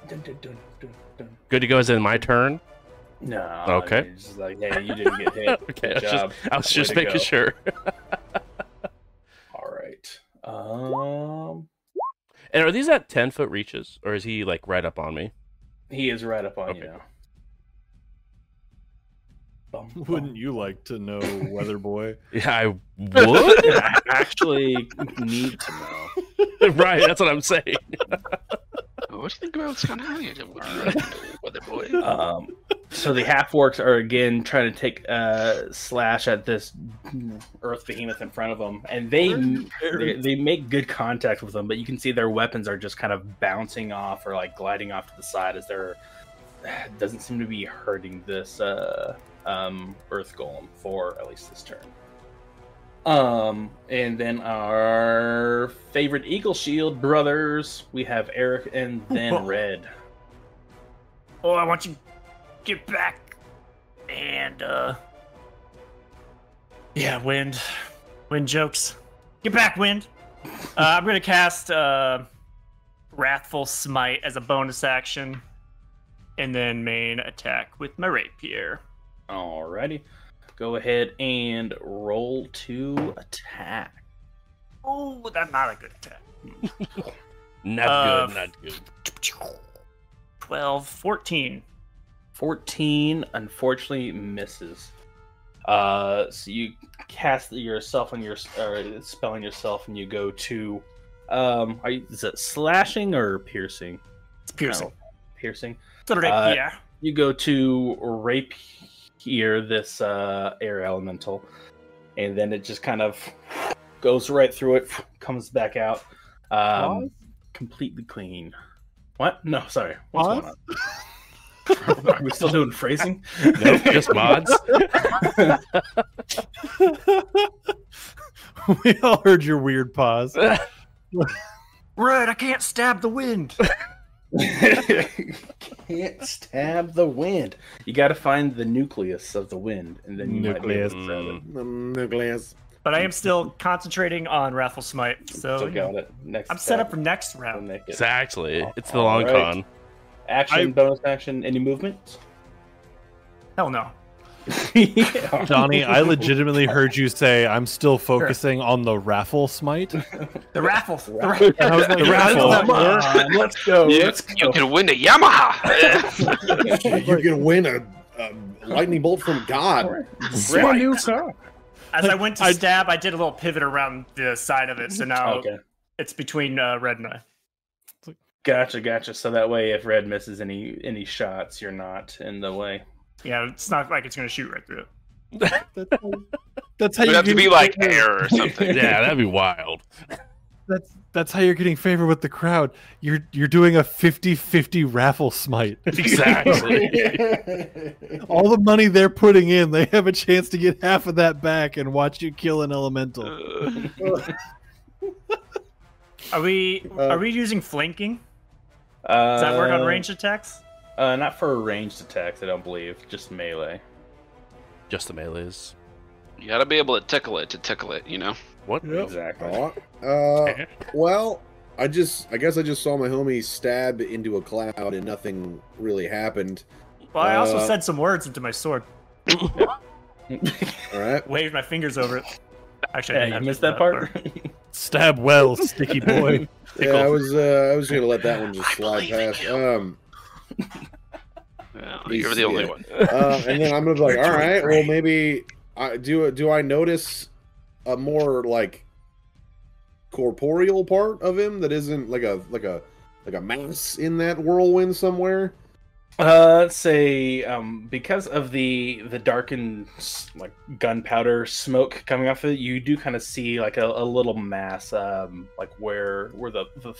Dun, dun, dun, dun, dun. Good to go is in my turn? No. Okay. I mean, it's just like, hey, you didn't get hit. Okay, good I was job. just, I was just making go. sure. All right. Um. And are these at ten-foot reaches? Or is he, like, right up on me? He is right up on okay. you now. Wouldn't you like to know, Weather Boy? Yeah, I would. I actually need to know. Right, that's what I'm saying. What do you think about what's going on here, Weather Boy? Um, so the half-orcs are again trying to take a slash at this earth behemoth in front of them, and they, they they make good contact with them, but you can see their weapons are just kind of bouncing off or like gliding off to the side as they're doesn't seem to be hurting this. Uh, Um, Earth Golem for at least this turn. Um, and then our favorite Eagle Shield brothers, we have Eric and then Red. Oh, I want you to get back and uh, yeah, wind, wind jokes. Get back, wind. Uh, I'm gonna cast uh, Wrathful Smite as a bonus action, and then main attack with my rapier. Alrighty. Go ahead and roll to attack. Oh, that's not a good attack. not uh, good, not good. twelve, fourteen. fourteen, unfortunately, misses. Uh, so you cast yourself on your or spell on yourself, and you go to. Um, are you, is it slashing or piercing? It's piercing. No, piercing. It's a rapier. Uh, yeah. You go to rapier. Here, this uh, air elemental, and then it just kind of goes right through it, comes back out, um, completely clean. What? No, sorry. What's going on? Are we still doing phrasing? Nope, just mods. We all heard your weird pause. Right, I can't stab the wind. Can't stab the wind. You got to find the nucleus of the wind, and then you nucleus. might be able to stab it. Mm, nucleus. But I am still concentrating on Wrathful Smite, so, so got it. Next I'm set up for next round. Exactly, it. it's the All long right. con. Action, I... bonus action, any movement? Hell no. Yeah. Donnie, I legitimately heard you say I'm still focusing sure. on the raffle smite. The raffle, the raffle. And I was like, the raffle. Uh, let's go. You, let's go. You can win a Yamaha. You can win a, a lightning bolt from God. Brand new car. As I went to stab, I did a little pivot around the side of it, so now okay. it's between uh, Red and I. Gotcha, gotcha. So that way, if Red misses any any shots, you're not in the way. Yeah, it's not like it's going to shoot right through it. That's how, that's how you have to be like air or something. Yeah, that'd be wild. That's that's how you're getting favor with the crowd. You're you're doing a fifty-fifty raffle smite. Exactly. All the money they're putting in, they have a chance to get half of that back and watch you kill an elemental. Uh. Are we uh, are we using flanking? Does that work on ranged attacks? Uh, not for ranged attacks, I don't believe. Just melee. Just the melees. You gotta be able to tickle it to tickle it, you know? What? Yep. Exactly. Uh, well, I just, I guess I just saw my homie stab into a cloud and nothing really happened. Well, I also uh, said some words into my sword. Alright. Waved my fingers over it. Actually, yeah, I missed that, that part. part. Stab well, sticky boy. Tickle. Yeah, I was, uh, I was gonna let that one just slide past. You. Um... Well, you're the only yeah. one. Uh, and then I'm gonna be like, all right, well, maybe I, do. Do I notice a more like corporeal part of him that isn't like a like a like a mass in that whirlwind somewhere? Uh, let's say um, because of the the darkened like gunpowder smoke coming off of it, you do kind of see like a, a little mass, um, like where where the, the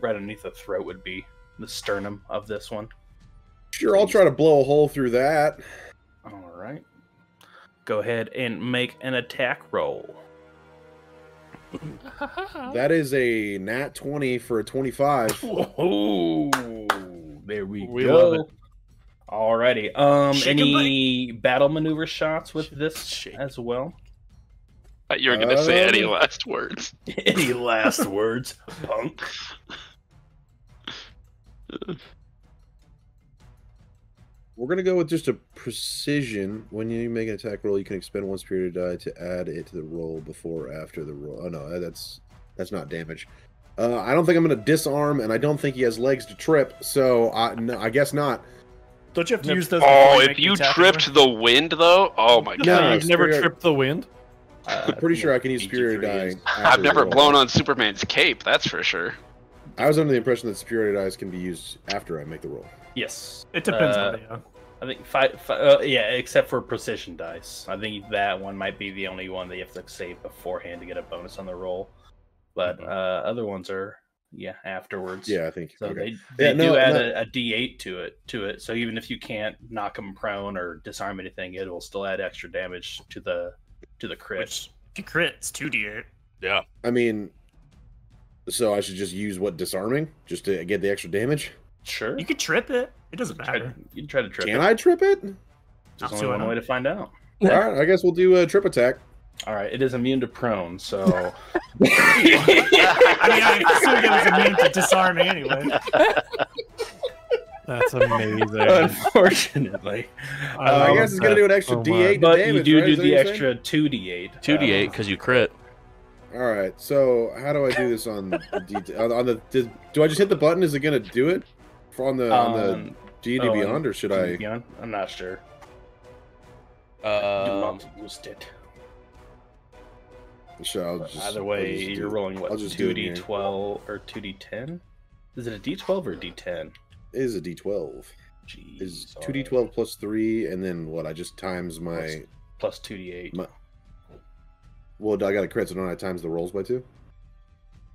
right underneath the throat would be the sternum of this one. Sure, I'll try to blow a hole through that. All right. Go ahead and make an attack roll. That is a nat twenty for a twenty-five. Oh, there we, we go. Love it. Alrighty. Um, Shake any battle maneuver shots with this Shake. as well? You're going to uh, say any last words. Any last words, punk? We're going to go with just a precision. When you make an attack roll, you can expend one spirit die to add it to the roll before or after the roll. Oh, no, that's that's not damage. Uh, I don't think I'm going to disarm, and I don't think he has legs to trip, so I, no, I guess not. Don't you have to no. use those? Oh, if you tripped over? the wind, though? Oh, my no, God. You've never tripped the wind? Uh, I'm pretty sure I can use spirit die. I've never blown on Superman's cape, that's for sure. I was under the impression that spirit dice can be used after I make the roll. Yes, it depends uh, on they are. I think five, five uh, yeah, except for precision dice. I think that one might be the only one that you have to save beforehand to get a bonus on the roll. But mm-hmm. uh, other ones are yeah afterwards. Yeah, I think so. Okay. They, they yeah, no, do add no. a, a D eight to it to it. So even if you can't knock them prone or disarm anything, it will still add extra damage to the to the crit. Which, the crit's two D eight. Yeah. I mean, so I should just use what disarming just to get the extra damage. Sure. You could trip it. It doesn't matter. You can try to trip it. Can I trip it? There's only one way to find out. All right, I guess we'll do a trip attack. All right, it is immune to prone, so... I mean, I assumed it was immune to disarming anyway. That's amazing. Unfortunately. Uh, I guess it's going to do an extra oh D eight but damage, you do right? do the extra two D eight. two D eight, because you crit. All right, so how do I do this on the... D- on the do, do I just hit the button? Is it going to do it? On the, um, on the D and D oh, Beyond, or should D and D I? Beyond? I'm not sure. Uh, Do not boost it. I'll just, either way, I'll just you're rolling what? two D twelve or two D ten? Is it a D twelve or a D ten? It is a D twelve. Jeez, is two D twelve plus three, and then what? I just times my plus, plus two D eight. My, well, I got a crit, so don't I times the rolls by two?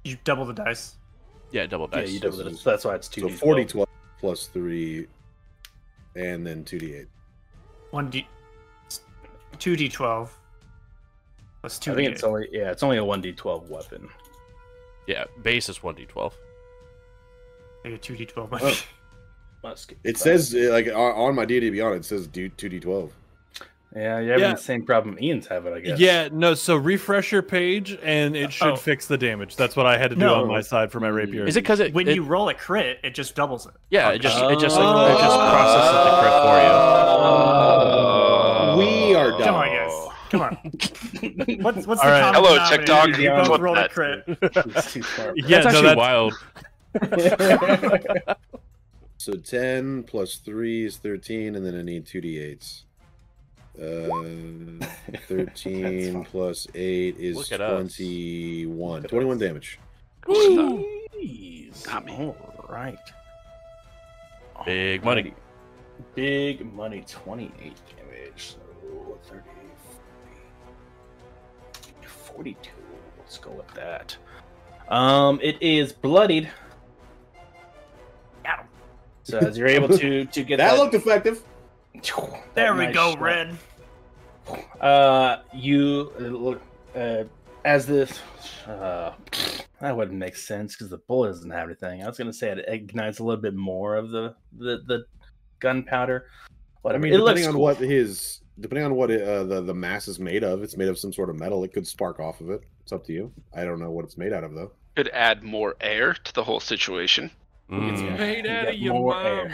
You double the dice. Yeah, double dice. Yeah, you double dice. So that's why it's two D twelve. So four D twelve plus three, and then two D eight. one D... two D twelve plus two D eight. I think it's only... Yeah, it's only a one D twelve weapon. Yeah, base is one D twelve. I get two D twelve much. Oh. Must get it says, like, on my D and D Beyond, it says two D twelve. Yeah, you're having yeah. the same problem Ian's having, I guess. Yeah, no, so refresh your page, and it should oh. fix the damage. That's what I had to do no. on my side for my rapier. Is it because it... When it, you roll a crit, it just doubles it. Yeah, okay. it just it just, like, it just processes the crit for you. Oh. We are done. Come on, guys. Come on. What's, what's the right. common Hello, check dog. You both what roll that? a crit. It's too far. Yeah, that's no, actually that's... wild. So ten plus three is thirteen, and then I need two D eights. Uh, thirteen plus eight is twenty-one. twenty-one damage. Jeez. Got me. All right. Big money. Big money. twenty-eight damage. So thirty, forty, forty-two. Let's go with that. Um, it is bloodied. Ow. So as you're able to to get that, that looked effective. That there we nice go, shot. Red. Uh, you uh, as this uh, That wouldn't make sense because the bullet doesn't have anything. I was going to say it ignites a little bit more of the the, the gunpowder. But I mean, it depending on cool. what his depending on what it, uh, the the mass is made of, it's made of some sort of metal. It could spark off of it. It's up to you. I don't know what it's made out of though. Could add more air to the whole situation. Mm. It's made you out of your more mom.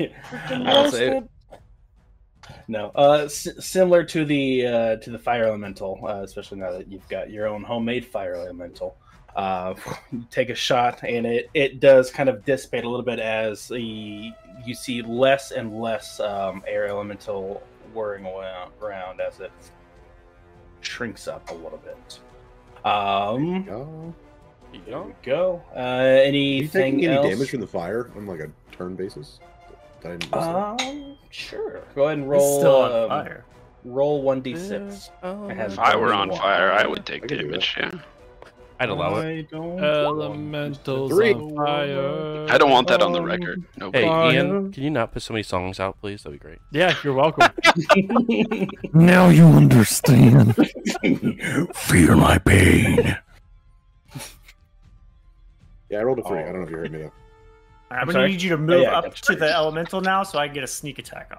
Air. I say, no, uh, s similar to the uh, to the fire elemental, uh, especially now that you've got your own homemade fire elemental. Uh, you take a shot, and it it does kind of dissipate a little bit as the you see less and less um, air elemental whirring around as it shrinks up a little bit. Um, there you go. There you go. We go. Uh, anything Are you taking else? Any damage from the fire on like a turn basis? Um, uh, sure. Go ahead and roll. It's still on um, fire. Roll one d six. Uh, if I were on fire, I would take I damage. Yeah. I'd allow I it. Elementals on fire. I don't want that on the record. No hey, fire. Ian, can you not put so many songs out, please? That'd be great. Yeah, you're welcome. Now you understand. Fear my pain. Yeah, I rolled a three. Oh. I don't know if you heard me though. I'm, I'm gonna sorry? need you to move oh, yeah, up to the elemental now, so I can get a sneak attack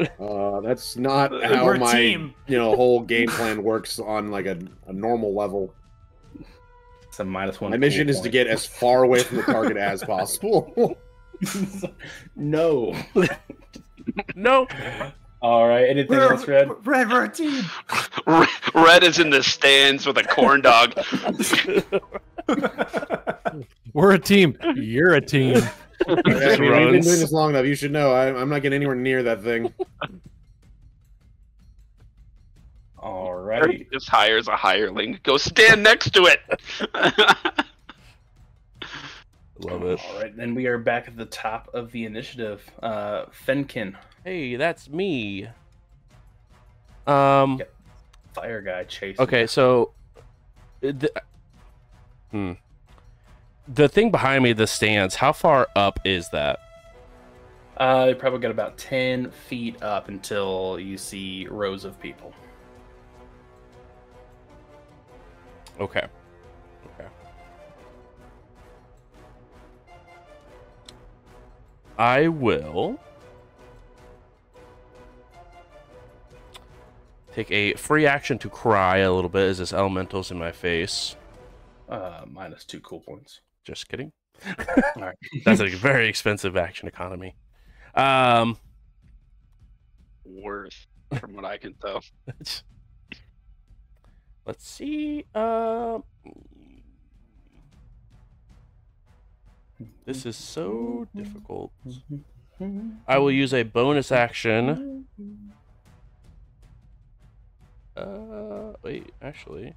off. Uh, that's not how We're my team. you know whole game plan works on like a, a normal level. It's a minus one. My mission is point. to get as far away from the target as possible. No, no. All right. Anything we're, else, Red? Red, we're a team. Red is in the stands with a corn dog. We're a team. You're a team. We've been doing this long enough. You should know. I, I'm not getting anywhere near that thing. All right. Eric just hires a hireling. Go stand next to it. Love it. All right. Then we are back at the top of the initiative. Uh, Fenkin. Hey, that's me. Um, fire guy chasing. Okay, so the hmm. the thing behind me, the stands. How far up is that? Uh, you probably got about ten feet up until you see rows of people. Okay. Okay. I will take a free action to cry a little bit as this elemental's in my face. Uh, minus two cool points. Just kidding. All right. That's a very expensive action economy. Um, Worth, from what I can tell. Let's see. Uh, this is so difficult. I will use a bonus action. Uh, wait, actually,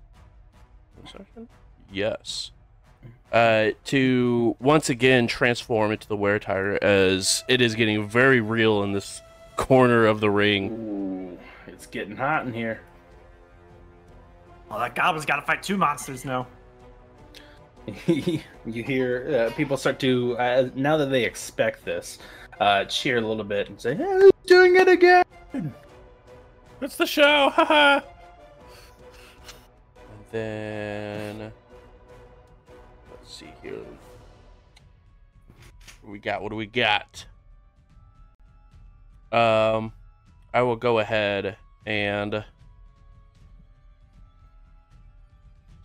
yes. Uh, to once again transform into the wear-tire as it is getting very real in this corner of the ring. Ooh, it's getting hot in here. Well, that goblin's got to fight two monsters now. You hear uh, people start to, uh, now that they expect this, uh, cheer a little bit and say, "Hey, he's doing it again! It's the show! Haha!" And then let's see here. What do we got? What do we got? Um, I will go ahead and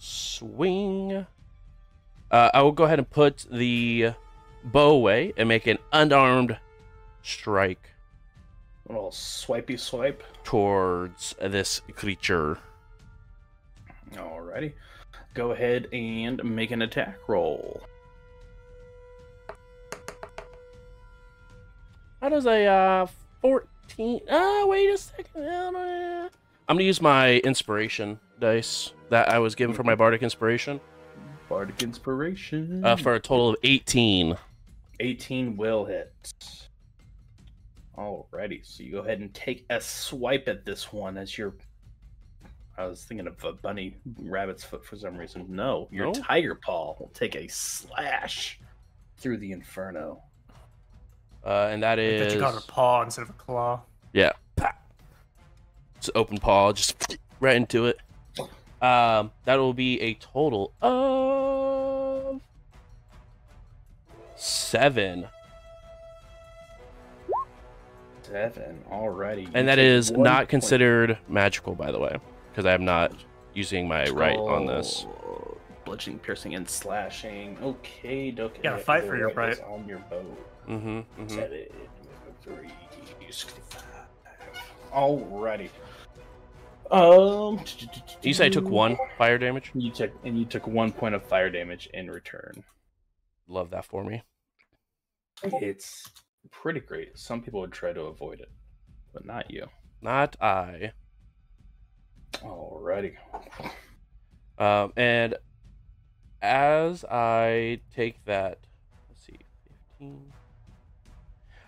swing. Uh, I will go ahead and put the bow away and make an unarmed strike. A little swipey swipe towards this creature. Alrighty. Go ahead and make an attack roll. How does a uh, fourteen? Oh, wait a second. I'm going to use my inspiration dice that I was given for my bardic inspiration. Bardic inspiration. Uh, for a total of eighteen. eighteen will hit. Alrighty, so you go ahead and take a swipe at this one as your... I was thinking of a bunny rabbit's foot for some reason. No, your no? tiger paw will take a slash through the inferno. Uh, and that is... But you got a paw instead of a claw. Yeah. It's an open paw, just right into it. Um, that will be a total of seven. Seven, alrighty. And that is not considered magical, by the way, because I'm not using my right oh, on this. Bludgeoning, piercing, and slashing. Okay, doke. Yeah, fight for your right. On your bow. Mm-hmm. Mm-hmm. Seven, three, five. Alrighty. Um. Did you say I took one fire damage? You took, and you took one point of fire damage in return. Love that for me. It's pretty great. Some people would try to avoid it, but not you. Not I. Alrighty. Um, and as I take that, let's see, fifteen.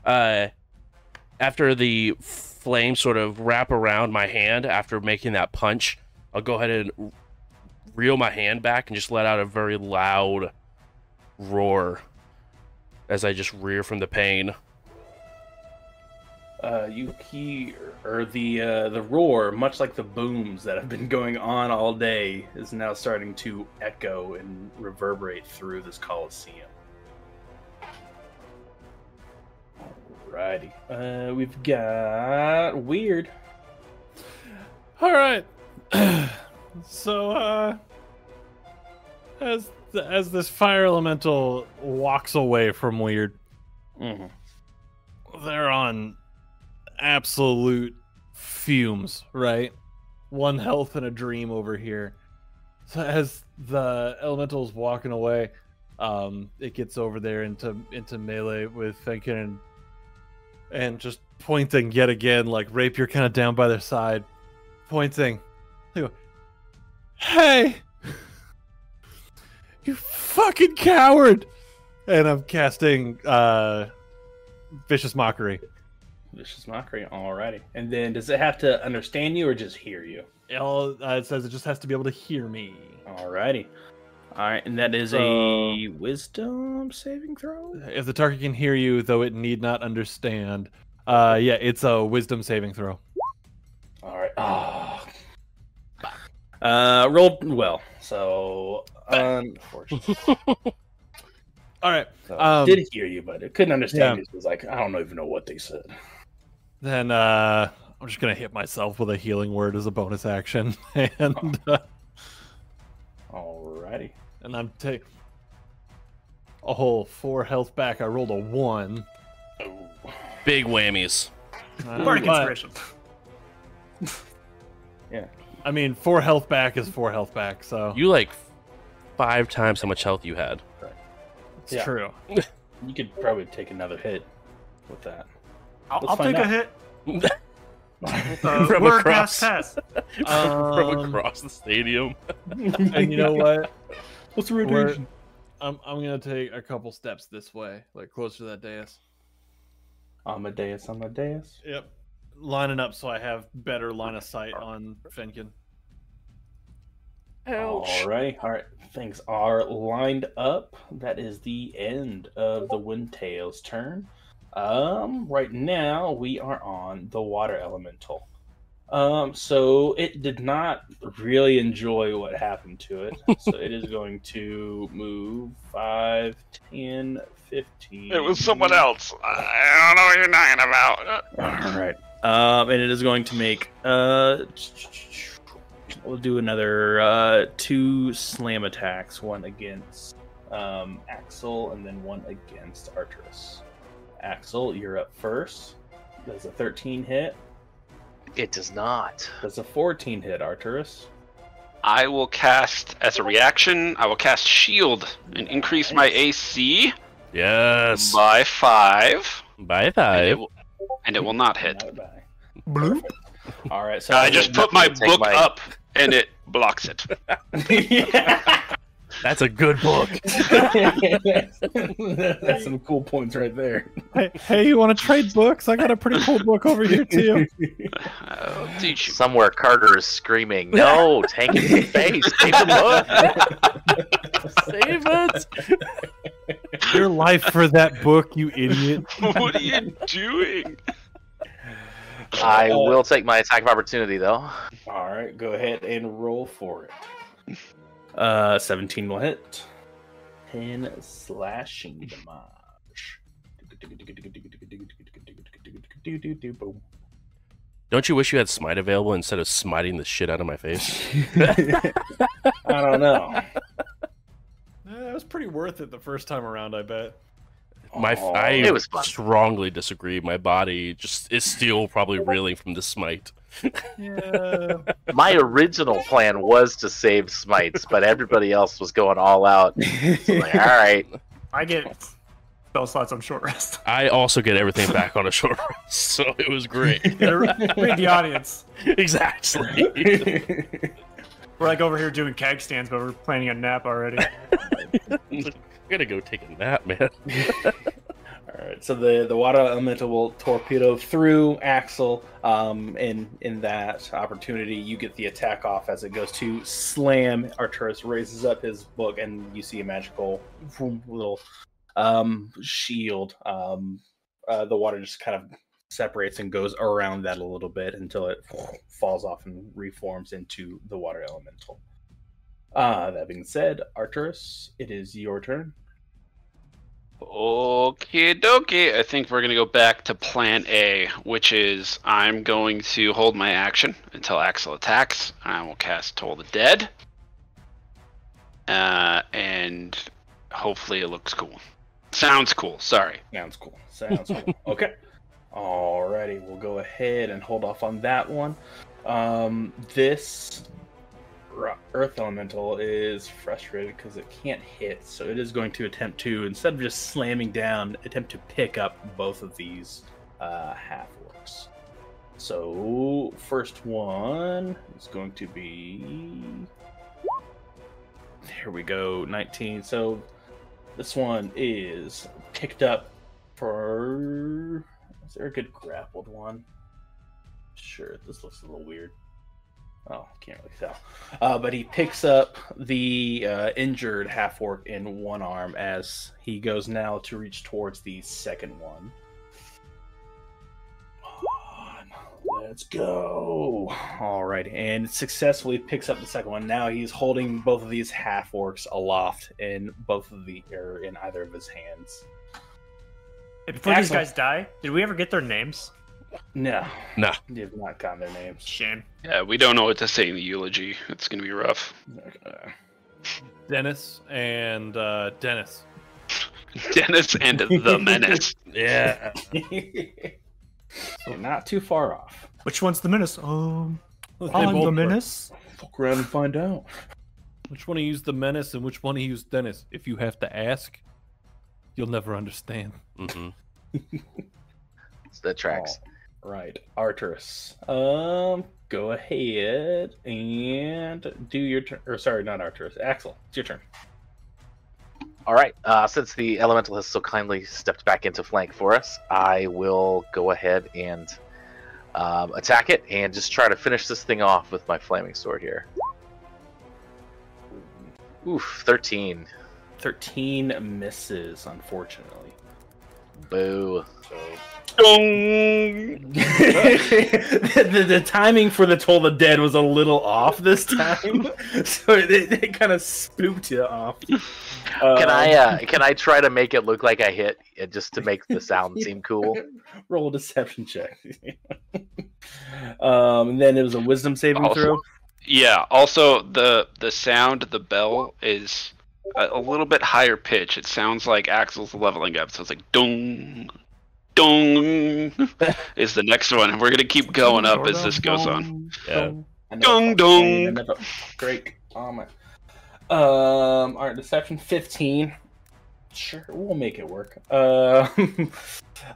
Uh, after the flames sort of wrap around my hand after making that punch, I'll go ahead and reel my hand back and just let out a very loud roar as I just rear from the pain. Uh, you hear, or the uh, the roar, much like the booms that have been going on all day, is now starting to echo and reverberate through this Coliseum. Alrighty. Uh, we've got Weird. Alright. So, uh, as the, as this fire elemental walks away from Weird, mm-hmm. they're on absolute fumes, right? One health and a dream over here. So as the elemental's walking away, um, it gets over there into into melee with Fenkin and and just pointing yet again, like rapier kind of down by their side, pointing. They go, "Hey, you fucking coward!" And I'm casting uh, Vicious Mockery. Vicious Mockery, alrighty. And then does it have to understand you or just hear you? It, all, uh, it says it just has to be able to hear me. Alrighty. Alright, and that is so, a wisdom saving throw? If the target can hear you, though it need not understand. Uh, yeah, it's a wisdom saving throw. Alright. Oh. Uh, rolled well, so unfortunately. Alright. So, um, did hear you, but it couldn't understand. Yeah. It was like, I don't even know what they said. Then uh, I'm just going to hit myself with a healing word as a bonus action. and oh. uh, Alrighty. And I'm taking a whole four health back. I rolled a one. Oh. Big whammies. Bardic inspiration. Yeah. I mean, four health back is four health back, so. You like five times how much health you had. Right. It's yeah. true. You could probably take another hit with that. I'll, I'll take out. a hit. Uh, from across, pass. from, um, from across the stadium. And you know what? What's the rotation? I'm I'm gonna take a couple steps this way, like closer to that dais. Amadeus, Amadeus. Yep, lining up so I have better line of sight on Fenkin. Ouch. All right, all right. Things are lined up. That is the end of the Windtail's turn. Um, right now we are on the water elemental. Um, so it did not really enjoy what happened to it. So it is going to move five, ten, fifteen. It was someone else. I don't know what you're talking about. All right. Um, and it is going to make, uh, we'll do another, uh, two slam attacks. One against, um, Axel and then one against Arturus. Axel, you're up first. Does a thirteen hit? It does not. Does a fourteen hit, Arturus? I will cast, as a reaction, I will cast Shield and increase nice. my A C yes. by five. By five. And it will, and it will not hit. Bloop. All right, so I just put my book my... up and it blocks it. Yeah. That's a good book. That's some cool points right there. Hey, hey, you want to trade books? I got a pretty cool book over here, too. I'll teach you. Somewhere Carter is screaming, "No, tank it in the face. Take the book. Save it. Your life for that book, you idiot." What are you doing? I uh, will take my attack of opportunity, though. All right, go ahead and roll for it. Uh, seventeen will hit. ten slashing damage. Boom. Don't you wish you had smite available instead of smiting the shit out of my face? I don't know. That was pretty worth it the first time around, I bet. My, Aww, I it was strongly disagree. My body just is still probably reeling from the smite. Yeah. My original plan was to save smites, but everybody else was going all out. So like, all right, I get spell slots on short rest. I also get everything back on a short rest, so it was great. Read the audience. Exactly. We're like over here doing keg stands, but we're planning a nap already. I gotta go take a nap, man. All right, so the, the water elemental will torpedo through Axel. Um, and in that opportunity, you get the attack off as it goes to slam. Arturus raises up his book, and you see a magical little um, shield. Um, uh, the water just kind of separates and goes around that a little bit until it falls off and reforms into the water elemental. Uh, that being said, Arturus, it is your turn. Okie dokie. I think we're going to go back to plan A, which is I'm going to hold my action until Axel attacks. I will cast Toll the Dead. Uh, and hopefully it looks cool. Sounds cool. Sorry. Sounds cool. Sounds cool. Okay. Alrighty. We'll go ahead and hold off on that one. Um, this... Earth Elemental is frustrated because it can't hit, so it is going to attempt to, instead of just slamming down, attempt to pick up both of these uh, half-orcs. So, first one is going to be... There we go, nineteen. So, this one is picked up for... Is there a good grappled one? Sure, this looks a little weird. Oh, can't really tell. Uh, but he picks up the uh, injured half-orc in one arm as he goes now to reach towards the second one. Come on, let's go. All right, and successfully picks up the second one. Now he's holding both of these half-orcs aloft in both of the or in either of his hands. Hey, before Excellent. These guys die, did we ever get their names? No. No. They've not gotten their names. Shame. Yeah, we don't know what to say in the eulogy. It's going to be rough. Okay. Dennis and uh, Dennis. Dennis and the Menace. Yeah. So not too far off. Which one's the Menace? Um, I'm the Menace. Fuck around and find out. Which one to use the Menace and which one to use Dennis? If you have to ask, you'll never understand. Mm-hmm. That tracks. Oh. Right, Arturus. Um, go ahead and do your turn. Or sorry, not Arturus. Axel, it's your turn. All right. Uh, since the elemental has so kindly stepped back into flank for us, I will go ahead and um, attack it and just try to finish this thing off with my flaming sword here. Oof, thirteen. thirteen misses, unfortunately. Boo. So... the, the, the timing for the Toll the Dead was a little off this time, so it, it kind of spooked you off. Uh, can I uh, can I try to make it look like I hit it just to make the sound seem cool? Roll a deception check. um, and then it was a wisdom saving also, throw. Yeah. Also, the the sound of the bell is a, a little bit higher pitch. It sounds like Axel's leveling up, so it's like dong. Dong is the next one, and we're gonna keep going up as this goes on. Yeah. Dong dong. Great comment. Um, all right, deception fifteen. Sure, we'll make it work. Uh,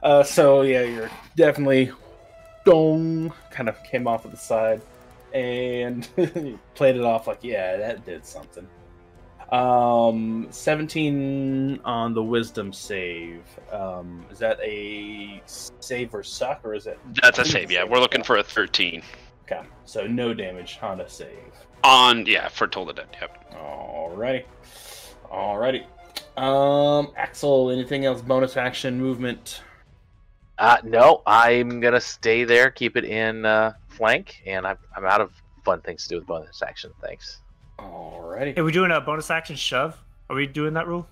uh, so yeah, you're definitely dong. Kind of came off of the side and played it off like, yeah, that did something. Um, seventeen on the wisdom save. Um, is that a save or suck, or is it? That's a save. Yeah, we're looking for a thirteen. Okay, so no damage on a save. On yeah, for Toll the Dead. Yep. Alrighty, alrighty. Um, Axel, anything else? Bonus action, movement. Uh, no, I'm going to stay there, keep it in uh, flank, and I'm, I'm out of fun things to do with bonus action. Thanks. Alrighty. Hey, we doing a bonus action shove? Are we doing that rule?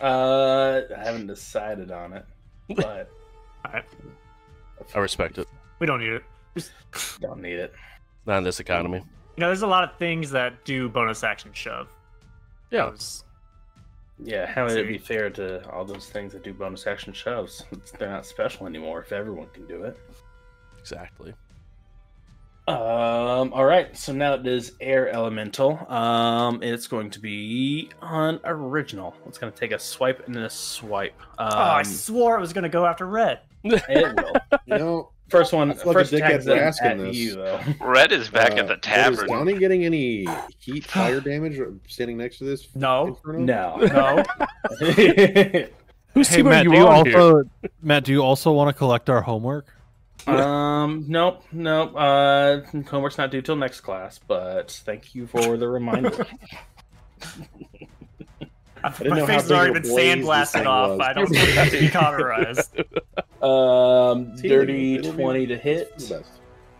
Uh, I haven't decided on it, but... Alright. I respect it. We don't need it. Just... Don't need it. Not in this economy. You know, there's a lot of things that do bonus action shove. Yeah. Those... Yeah, how would it be fair to all those things that do bonus action shoves? They're not special anymore if everyone can do it. Exactly. Um. All right, so now it is Air Elemental. Um, it's going to be unoriginal. It's going to take a swipe and then a swipe. Um, oh, I swore it was going to go after Red. It will. You know, first one, first attack is at you, though. Red is back uh, at the tavern. Is Donnie getting any heat, fire damage standing next to this? No, no, no. Who's hey, Matt, you do you also, here? Matt, do you also want to collect our homework? Um, nope, nope. Uh, homework's not due till next class, but thank you for the reminder. My face has already been sandblasted off. Was. I don't think it has to be cauterized. Um, dirty twenty to hit.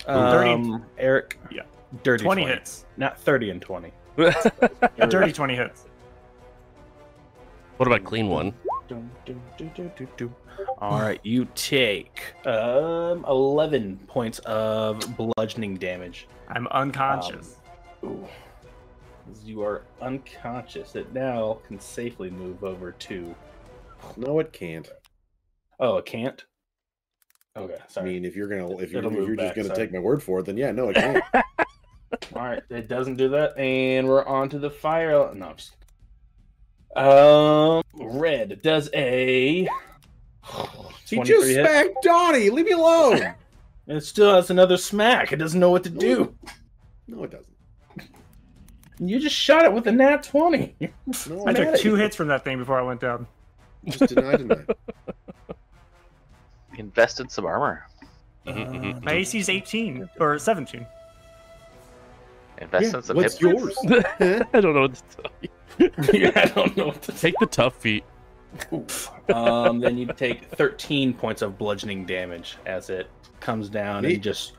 Um, Eric. Yeah. Dirty twenty, twenty hits. Not thirty and twenty. Yeah, dirty twenty hits. What about clean one? All right, you take um eleven points of bludgeoning damage. I'm unconscious. Um, ooh. You are unconscious. It now can safely move over to... No, it can't. Oh, it can't? Okay, sorry. I mean, if you're gonna, if you're, if you're back, just gonna sorry. take my word for it, then yeah, no, it can't. All right, it doesn't do that, and we're on to the fire. No, I'm just... Um, Red does a... He just hit. smacked Donnie. Leave me alone. It still has another smack. It doesn't know what to do. No, it doesn't. You just shot it with a nat twenty. No, I took two hits from that thing before I went down. Just deny, deny. Invested some armor. Uh, mm-hmm. My A C is eighteen or seventeen. Invested yeah, some. What's hip yours? I don't know what to tell you. Yeah, I don't know what to take the tough feet. Um, then you take thirteen points of bludgeoning damage as it comes down me? and just.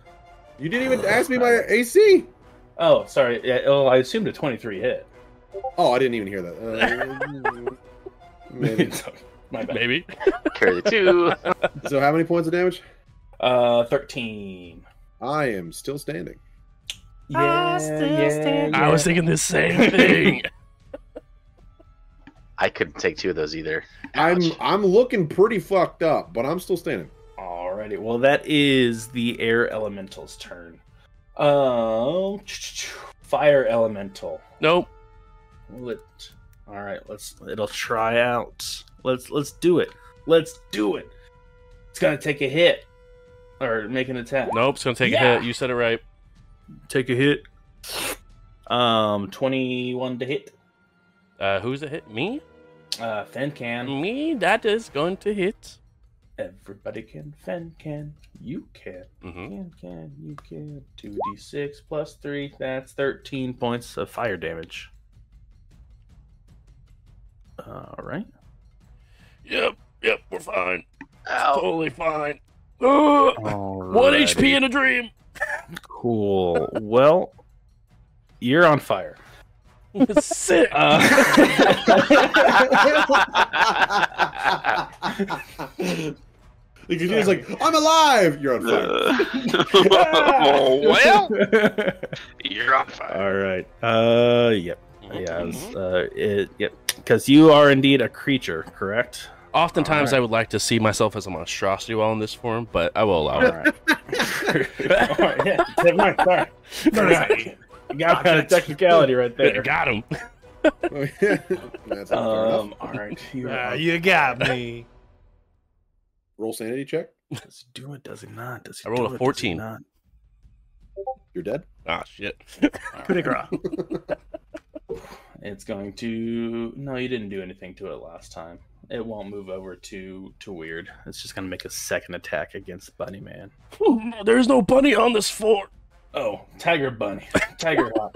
You didn't even ask me my A C. Oh, sorry. Yeah, well, I assumed a twenty-three hit. Oh, I didn't even hear that. Uh, maybe. My bad. Maybe. Carry the two. So how many points of damage? Uh, thirteen. I am still standing. Yeah, still yeah, standing. I was thinking the same thing. I couldn't take two of those either. Ouch. I'm I'm looking pretty fucked up, but I'm still standing. Alrighty. Well, that is the Air Elemental's turn. Oh, uh, Fire Elemental. Nope. Let, all right, let's. It'll try out. Let's let's do it. Let's do it. It's gonna take a hit, or make an attack. Nope, it's gonna take yeah. a hit. You said it right. Take a hit. Um, twenty-one to hit. Uh, who's a hit? Me. Uh, Fenkin. Me. That is going to hit. Everybody can, Fen can, you can, mm-hmm. can, can, you can. two d six plus three, that's thirteen points of fire damage. All right. Yep, yep, we're fine. Ow. Totally fine. One H P in a dream. Cool. Well, you're on fire. Sick. Uh... He's like, I'm alive! You're on fire. Oh, well, you're on fire. All right. Uh, yep. Yeah. Was, uh, it, yep. Because you are indeed a creature, correct? Oftentimes, right. I would like to see myself as a monstrosity while in this form, but I will allow it. All right. All right. Yeah. Never mind. Sorry. Sorry. You got kind of technicality right there. Got him. That's um. All right. You, uh, you got me. Roll sanity check. Does he do it? Does he not? Does he I rolled a fourteen. Not? You're dead? Ah, shit. Coup de grace. It's going to... No, you didn't do anything to it last time. It won't move over to, to Weird. It's just going to make a second attack against Bunny Man. Ooh, no, there's no bunny on this floor. Oh, Tiger Bunny. Tiger Hop.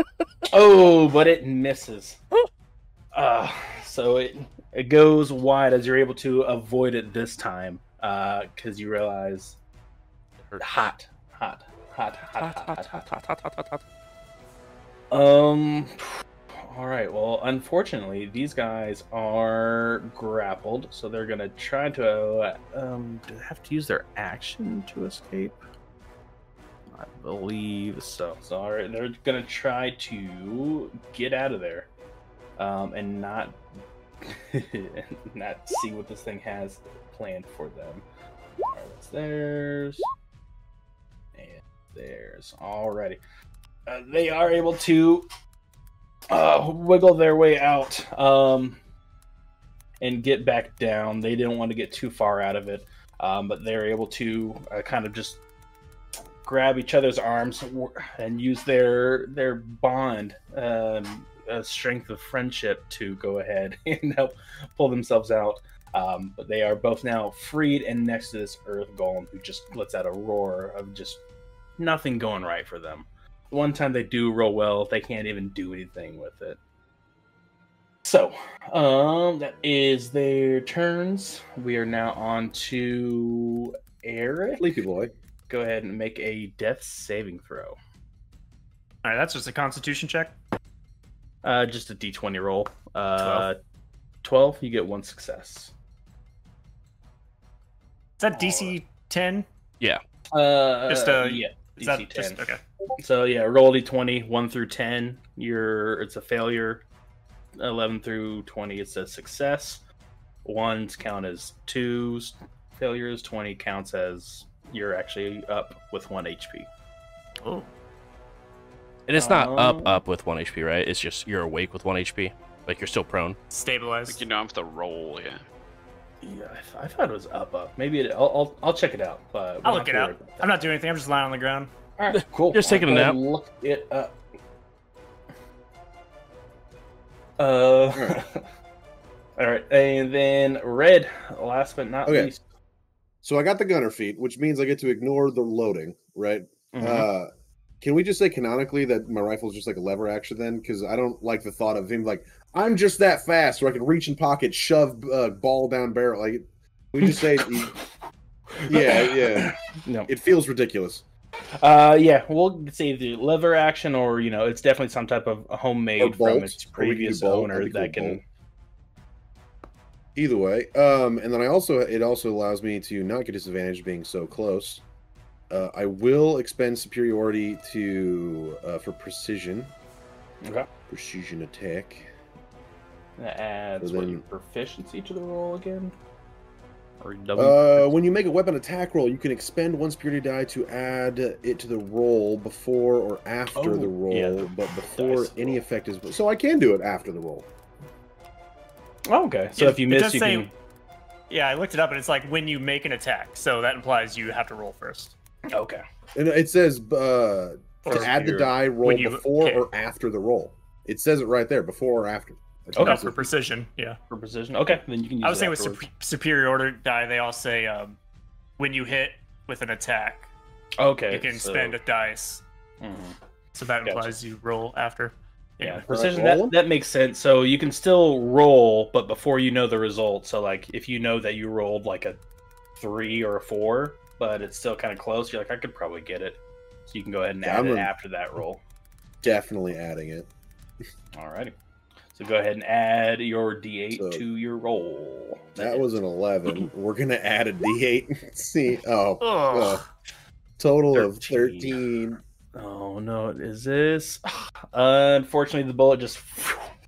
Oh, but it misses. Uh, so it, it goes wide as you're able to avoid it this time. because uh, you realize hot, hot, hot, hot, hot, hot, hot, hot, hot, hot, hot, hot, hot. Um. All right. Well, unfortunately, these guys are grappled, so they're gonna try to. Um, do they have to use their action to escape? I believe so. So, all right, they're gonna try to get out of there, um, and not not see what this thing has planned for them. All right, that's theirs and theirs. Alrighty, uh, they are able to. Uh, wiggle their way out um, and get back down. They didn't want to get too far out of it, um, but they're able to uh, kind of just grab each other's arms and use their their bond, um, uh, strength of friendship, to go ahead and help pull themselves out. Um, but they are both now freed and next to this earth golem who just lets out a roar of just nothing going right for them. One time they do real well, they can't even do anything with it. So, um, that is their turns. We are now on to Eric. Sleepy boy. Go ahead and make a death saving throw. All right, that's just a constitution check? Uh, just a d twenty roll. Uh, twelve, you get one success. Is that D C ten? Yeah. Uh, just a, yeah, D C ten. Just, okay. So yeah, roll d twenty, one through ten, you're, it's a failure. eleven through twenty, it's a success. Ones count as twos, failures. twenty counts as you're actually up with one H P. Oh. And it's not um, up, up with one H P, right? It's just you're awake with one H P. Like you're still prone. Stabilized. Like you don't have to roll, yeah. Yeah, I, th I thought it was up, up. Maybe it, I'll, I'll, I'll check it out. Uh, I'll look it out. I'm not doing anything. I'm just lying on the ground. All right, cool. Just taking a nap. Look it up. Uh, all right. All right, and then Red, last but not okay. least. So I got the gunner feat, which means I get to ignore the loading, right? Mm-hmm. Uh, can we just say canonically that my rifle is just like a lever action then? Because I don't like the thought of him like, I'm just that fast where I can reach in pocket, shove uh, ball down barrel. Like, we just say, yeah, yeah. No. It feels ridiculous. Uh, yeah, we'll say the lever action, or you know, it's definitely some type of homemade from its previous owner that can. Either way, um, and then I also it also allows me to not get disadvantaged being so close. Uh, I will expend superiority to uh, for precision. Okay. Precision attack. That adds what, your proficiency to the roll again. Uh, when you make a weapon attack roll, you can expend one superiority die to add it to the roll before or after oh, the roll, yeah. but before nice. any effect is. So I can do it after the roll. Oh, okay. So yeah, if you miss, you say, can. Yeah, I looked it up, and it's like when you make an attack. So that implies you have to roll first. Okay. And it says uh, to add the die roll you, before okay. or after the roll. It says it right there, before or after. Okay, no, for precision, yeah. For precision, okay. Then you can. Use I was saying with su superiority die, they all say um, when you hit with an attack, okay, you can so... spend a dice. Mm-hmm. So that gotcha. Implies you roll after. Yeah, yeah precision. Right, that that makes sense. So you can still roll, but before you know the result. So like, if you know that you rolled like a three or a four, but it's still kind of close, you're like, I could probably get it. So you can go ahead and yeah, add I'm it after that roll. Definitely adding it. Alrighty. So go ahead and add your D eight so, to your roll. That was an eleven. We're going to add a D eight. See, oh, uh, total thirteen. Of thirteen. Oh, no, is this? Uh, unfortunately, the bullet just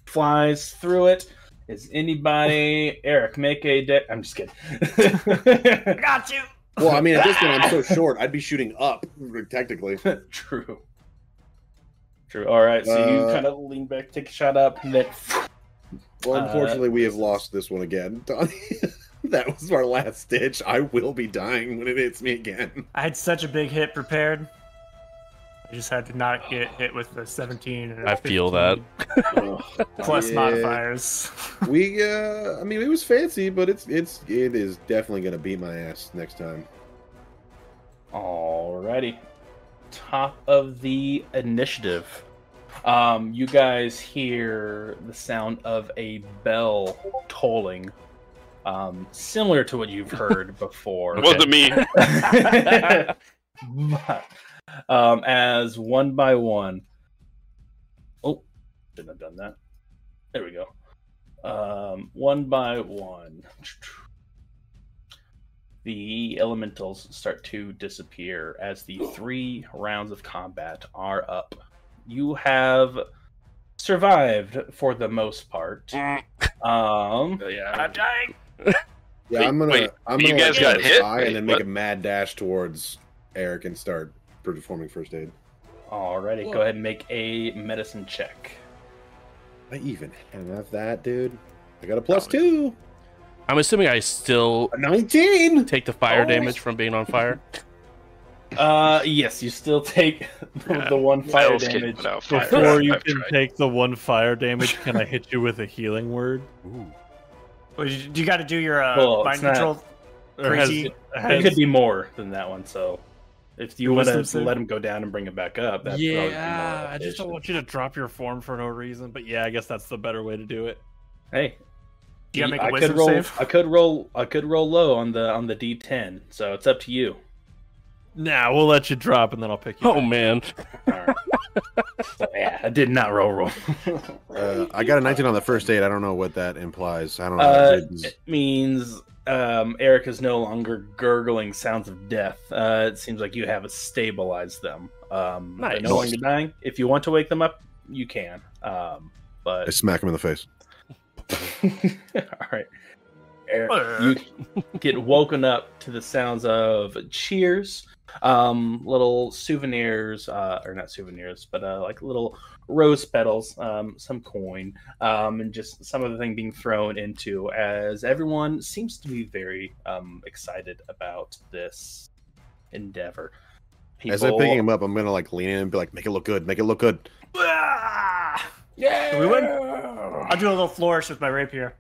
flies through it. Is anybody? Eric, make a deck. I'm just kidding. I got you. Well, I mean, at this point, I'm so short. I'd be shooting up, technically. True. True. All right, so you uh, kind of lean back, take a shot up, and then... Well, unfortunately, uh, we have lost this one again, Donnie. That was our last stitch. I will be dying when it hits me again. I had such a big hit prepared. I just had to not get hit with the seventeen. And I fifteen. Feel that. Plus yeah. modifiers. We, uh, I mean, it was fancy, but it's it's it is definitely going to beat my ass next time. All righty. Top of the initiative. Um, you guys hear the sound of a bell tolling um, similar to what you've heard before. It wasn't me. But, um, as one by one. Oh, shouldn't have done that. There we go. Um, one by one, the elementals start to disappear as the three rounds of combat are up. You have survived for the most part. Um, yeah, I'm dying. Yeah, wait, I'm gonna. Wait, I'm gonna you guys got hit, wait, and then what? Make a mad dash towards Eric and start performing first aid. Alrighty, go ahead and make a medicine check. I even have that, dude. I got a plus two. I'm assuming I still nineteen take the fire oh. damage from being on fire. Uh, yes, you still take the, yeah, the one fire damage fire. Before you I've can tried. Take the one fire damage. Can I hit you with a healing word? Ooh. Well, you, you got to do your uh, well, mind control. Not, has, it, has, it could be more than that one, so. If you want to let him go down and bring him back up, that's yeah. I just don't want you to drop your form for no reason. But yeah, I guess that's the better way to do it. Hey, do you make a wisdom save? I could roll. I could roll low on the on the D ten, so it's up to you. Nah, we'll let you drop, and then I'll pick you. Oh back. Man! All right. So, yeah, I did not roll roll. uh, I got a nineteen on the first aid. I don't know what that implies. I don't know. Uh, what it means. Um, Eric is no longer gurgling sounds of death. Uh, it seems like you have stabilized them. Um, nice. They're no longer dying. If you want to wake them up, you can. Um, but I smack them in the face. All right, Eric, you get woken up to the sounds of cheers, um, little souvenirs, uh, or not souvenirs, but uh, like little rose petals, um, some coin, um, and just some other thing being thrown into, as everyone seems to be very um, excited about this endeavor. People... As I'm picking him up, I'm gonna like lean in and be like, "Make it look good, make it look good." Ah! Yeah, can we win? I'll do a little flourish with my rapier.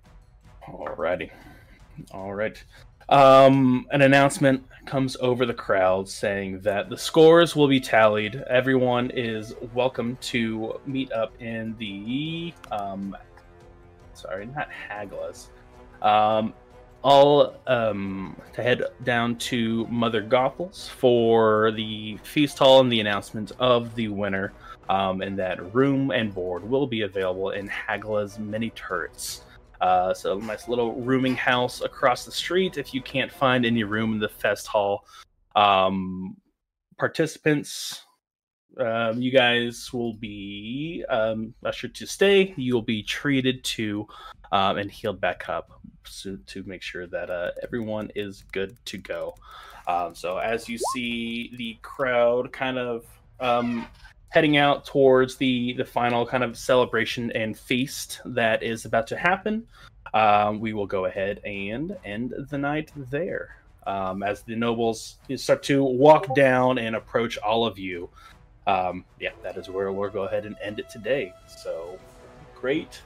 Alrighty, all right. Um, an announcement comes over the crowd saying that the scores will be tallied. Everyone is welcome to meet up in the, um, sorry, not Hagla's. Um, all um, to head down to Mother Goppel's for the feast hall and the announcement of the winner. Um, and that room and board will be available in Hagla's mini turrets. Uh, so a nice little rooming house across the street if you can't find any room in the fest hall. Um, participants, um, you guys will be um, ushered to stay. You'll be treated to um, and healed back up so, to make sure that uh, everyone is good to go. Um, so as you see the crowd kind of um, heading out towards the, the final kind of celebration and feast that is about to happen, um, we will go ahead and end the night there. Um, as the nobles start to walk down and approach all of you, um, yeah, that is where we'll go ahead and end it today. So, great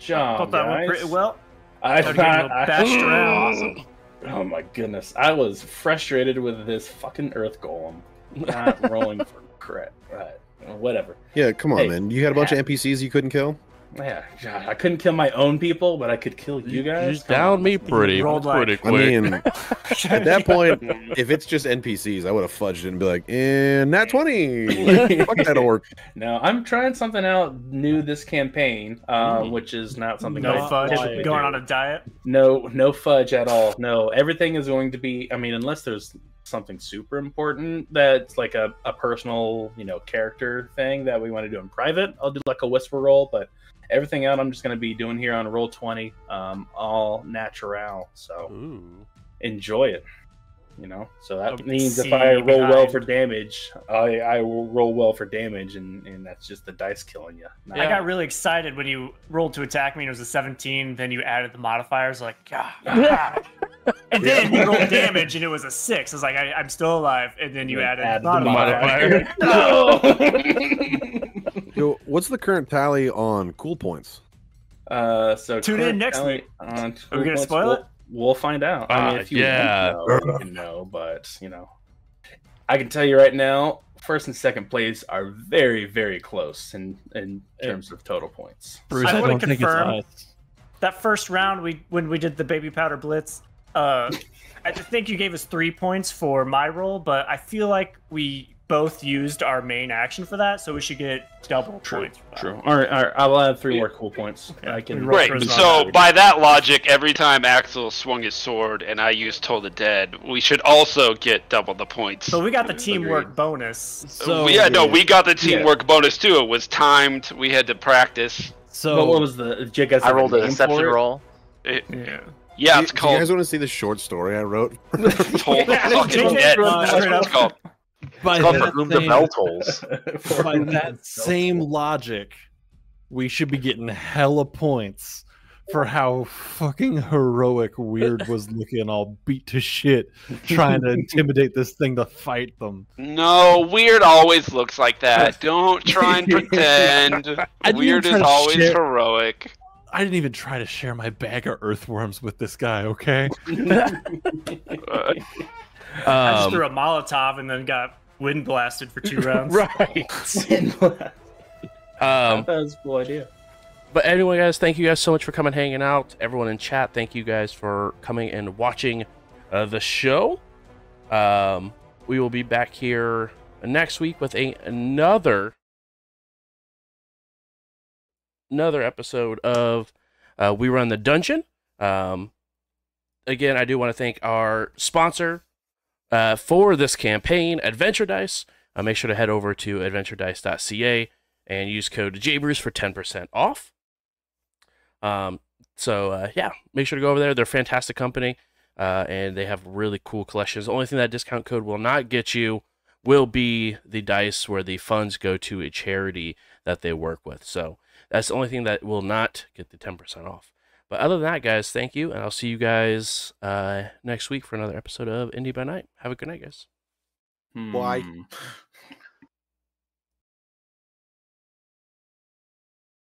job, I thought that went pretty well. I thought I bashed around. Oh my goodness, I was frustrated with this fucking earth golem not rolling for crap. Right. Whatever. Yeah, come on, hey, man. You had a bunch yeah. of N P Cs you couldn't kill? Yeah, God, I couldn't kill my own people, but I could kill you guys. You downed me pretty, pretty quick. I mean, at that point, if it's just N P Cs, I would have fudged it and be like, eh, nat twenty. Fuck that orc. No, I'm trying something out new this campaign, um, which is not something no I fudge. Typically going do. On a diet? No, no fudge at all. No, everything is going to be, I mean, unless there's something super important that's like a, a personal, you know, character thing that we want to do in private. I'll do like a whisper roll, but everything out I'm just going to be doing here on roll twenty, um, all natural. So ooh. Enjoy it, you know? So that I'll means if I roll behind. well for damage, I, I will roll well for damage, and, and that's just the dice killing you. Not I got out. really excited when you rolled to attack me and it was a seventeen, then you added the modifiers, like, ah. And then yeah. you rolled damage, and it was a six. I was like, I, I'm still alive. And then you yeah, added add the modifier. No. Yo, what's the current tally on cool points? Uh, so tune in next week. Are we gonna spoil it? We'll, we'll find out. Uh, I mean, if you yeah, know, you can know, but you know, I can tell you right now, first and second place are very, very close in in terms of total points. Bruce, I, I don't think it's us. that first round we when we did the baby powder blitz, uh, I think you gave us three points for my roll, but I feel like we both used our main action for that, so we should get double true, points. For that. True. All right, all right. I'll add three yeah. more cool points. Yeah. I can right. So by that logic, every time Axel swung his sword and I used Toll the Dead, we should also get double the points. So we got the teamwork Agreed. bonus. So yeah, no, we got the teamwork yeah. bonus too. It was timed. We had to practice. So but what was the? Did you guys I rolled a deception roll. It, yeah. Yeah, it's do, called. Do you guys want to see the short story I wrote? Toll the fucking Dead. That's what it's called. By that, room same, bell tolls. by that same logic, we should be getting hella points for how fucking heroic Weird was looking, all beat to shit, trying to intimidate this thing to fight them. No, Weird always looks like that. Don't try and pretend. Weird is always share. heroic. I didn't even try to share my bag of earthworms with this guy, okay? uh. Um, I just threw a Molotov and then got wind blasted for two rounds. Right. um, that was a cool idea. But anyway, guys, thank you guys so much for coming, hanging out. Everyone in chat, thank you guys for coming and watching uh, the show. Um, we will be back here next week with a, another another episode of uh, We Run the Dungeon. Um, again, I do want to thank our sponsor. Uh, for this campaign, Adventure Dice, uh, make sure to head over to adventure dice dot c a and use code J Bruce for ten percent off. Um, so, uh, yeah, make sure to go over there. They're a fantastic company, uh, and they have really cool collections. The only thing that discount code will not get you will be the dice where the funds go to a charity that they work with. So that's the only thing that will not get the ten percent off. But other than that, guys, thank you, and I'll see you guys uh, next week for another episode of Indie by Night. Have a good night, guys. Bye.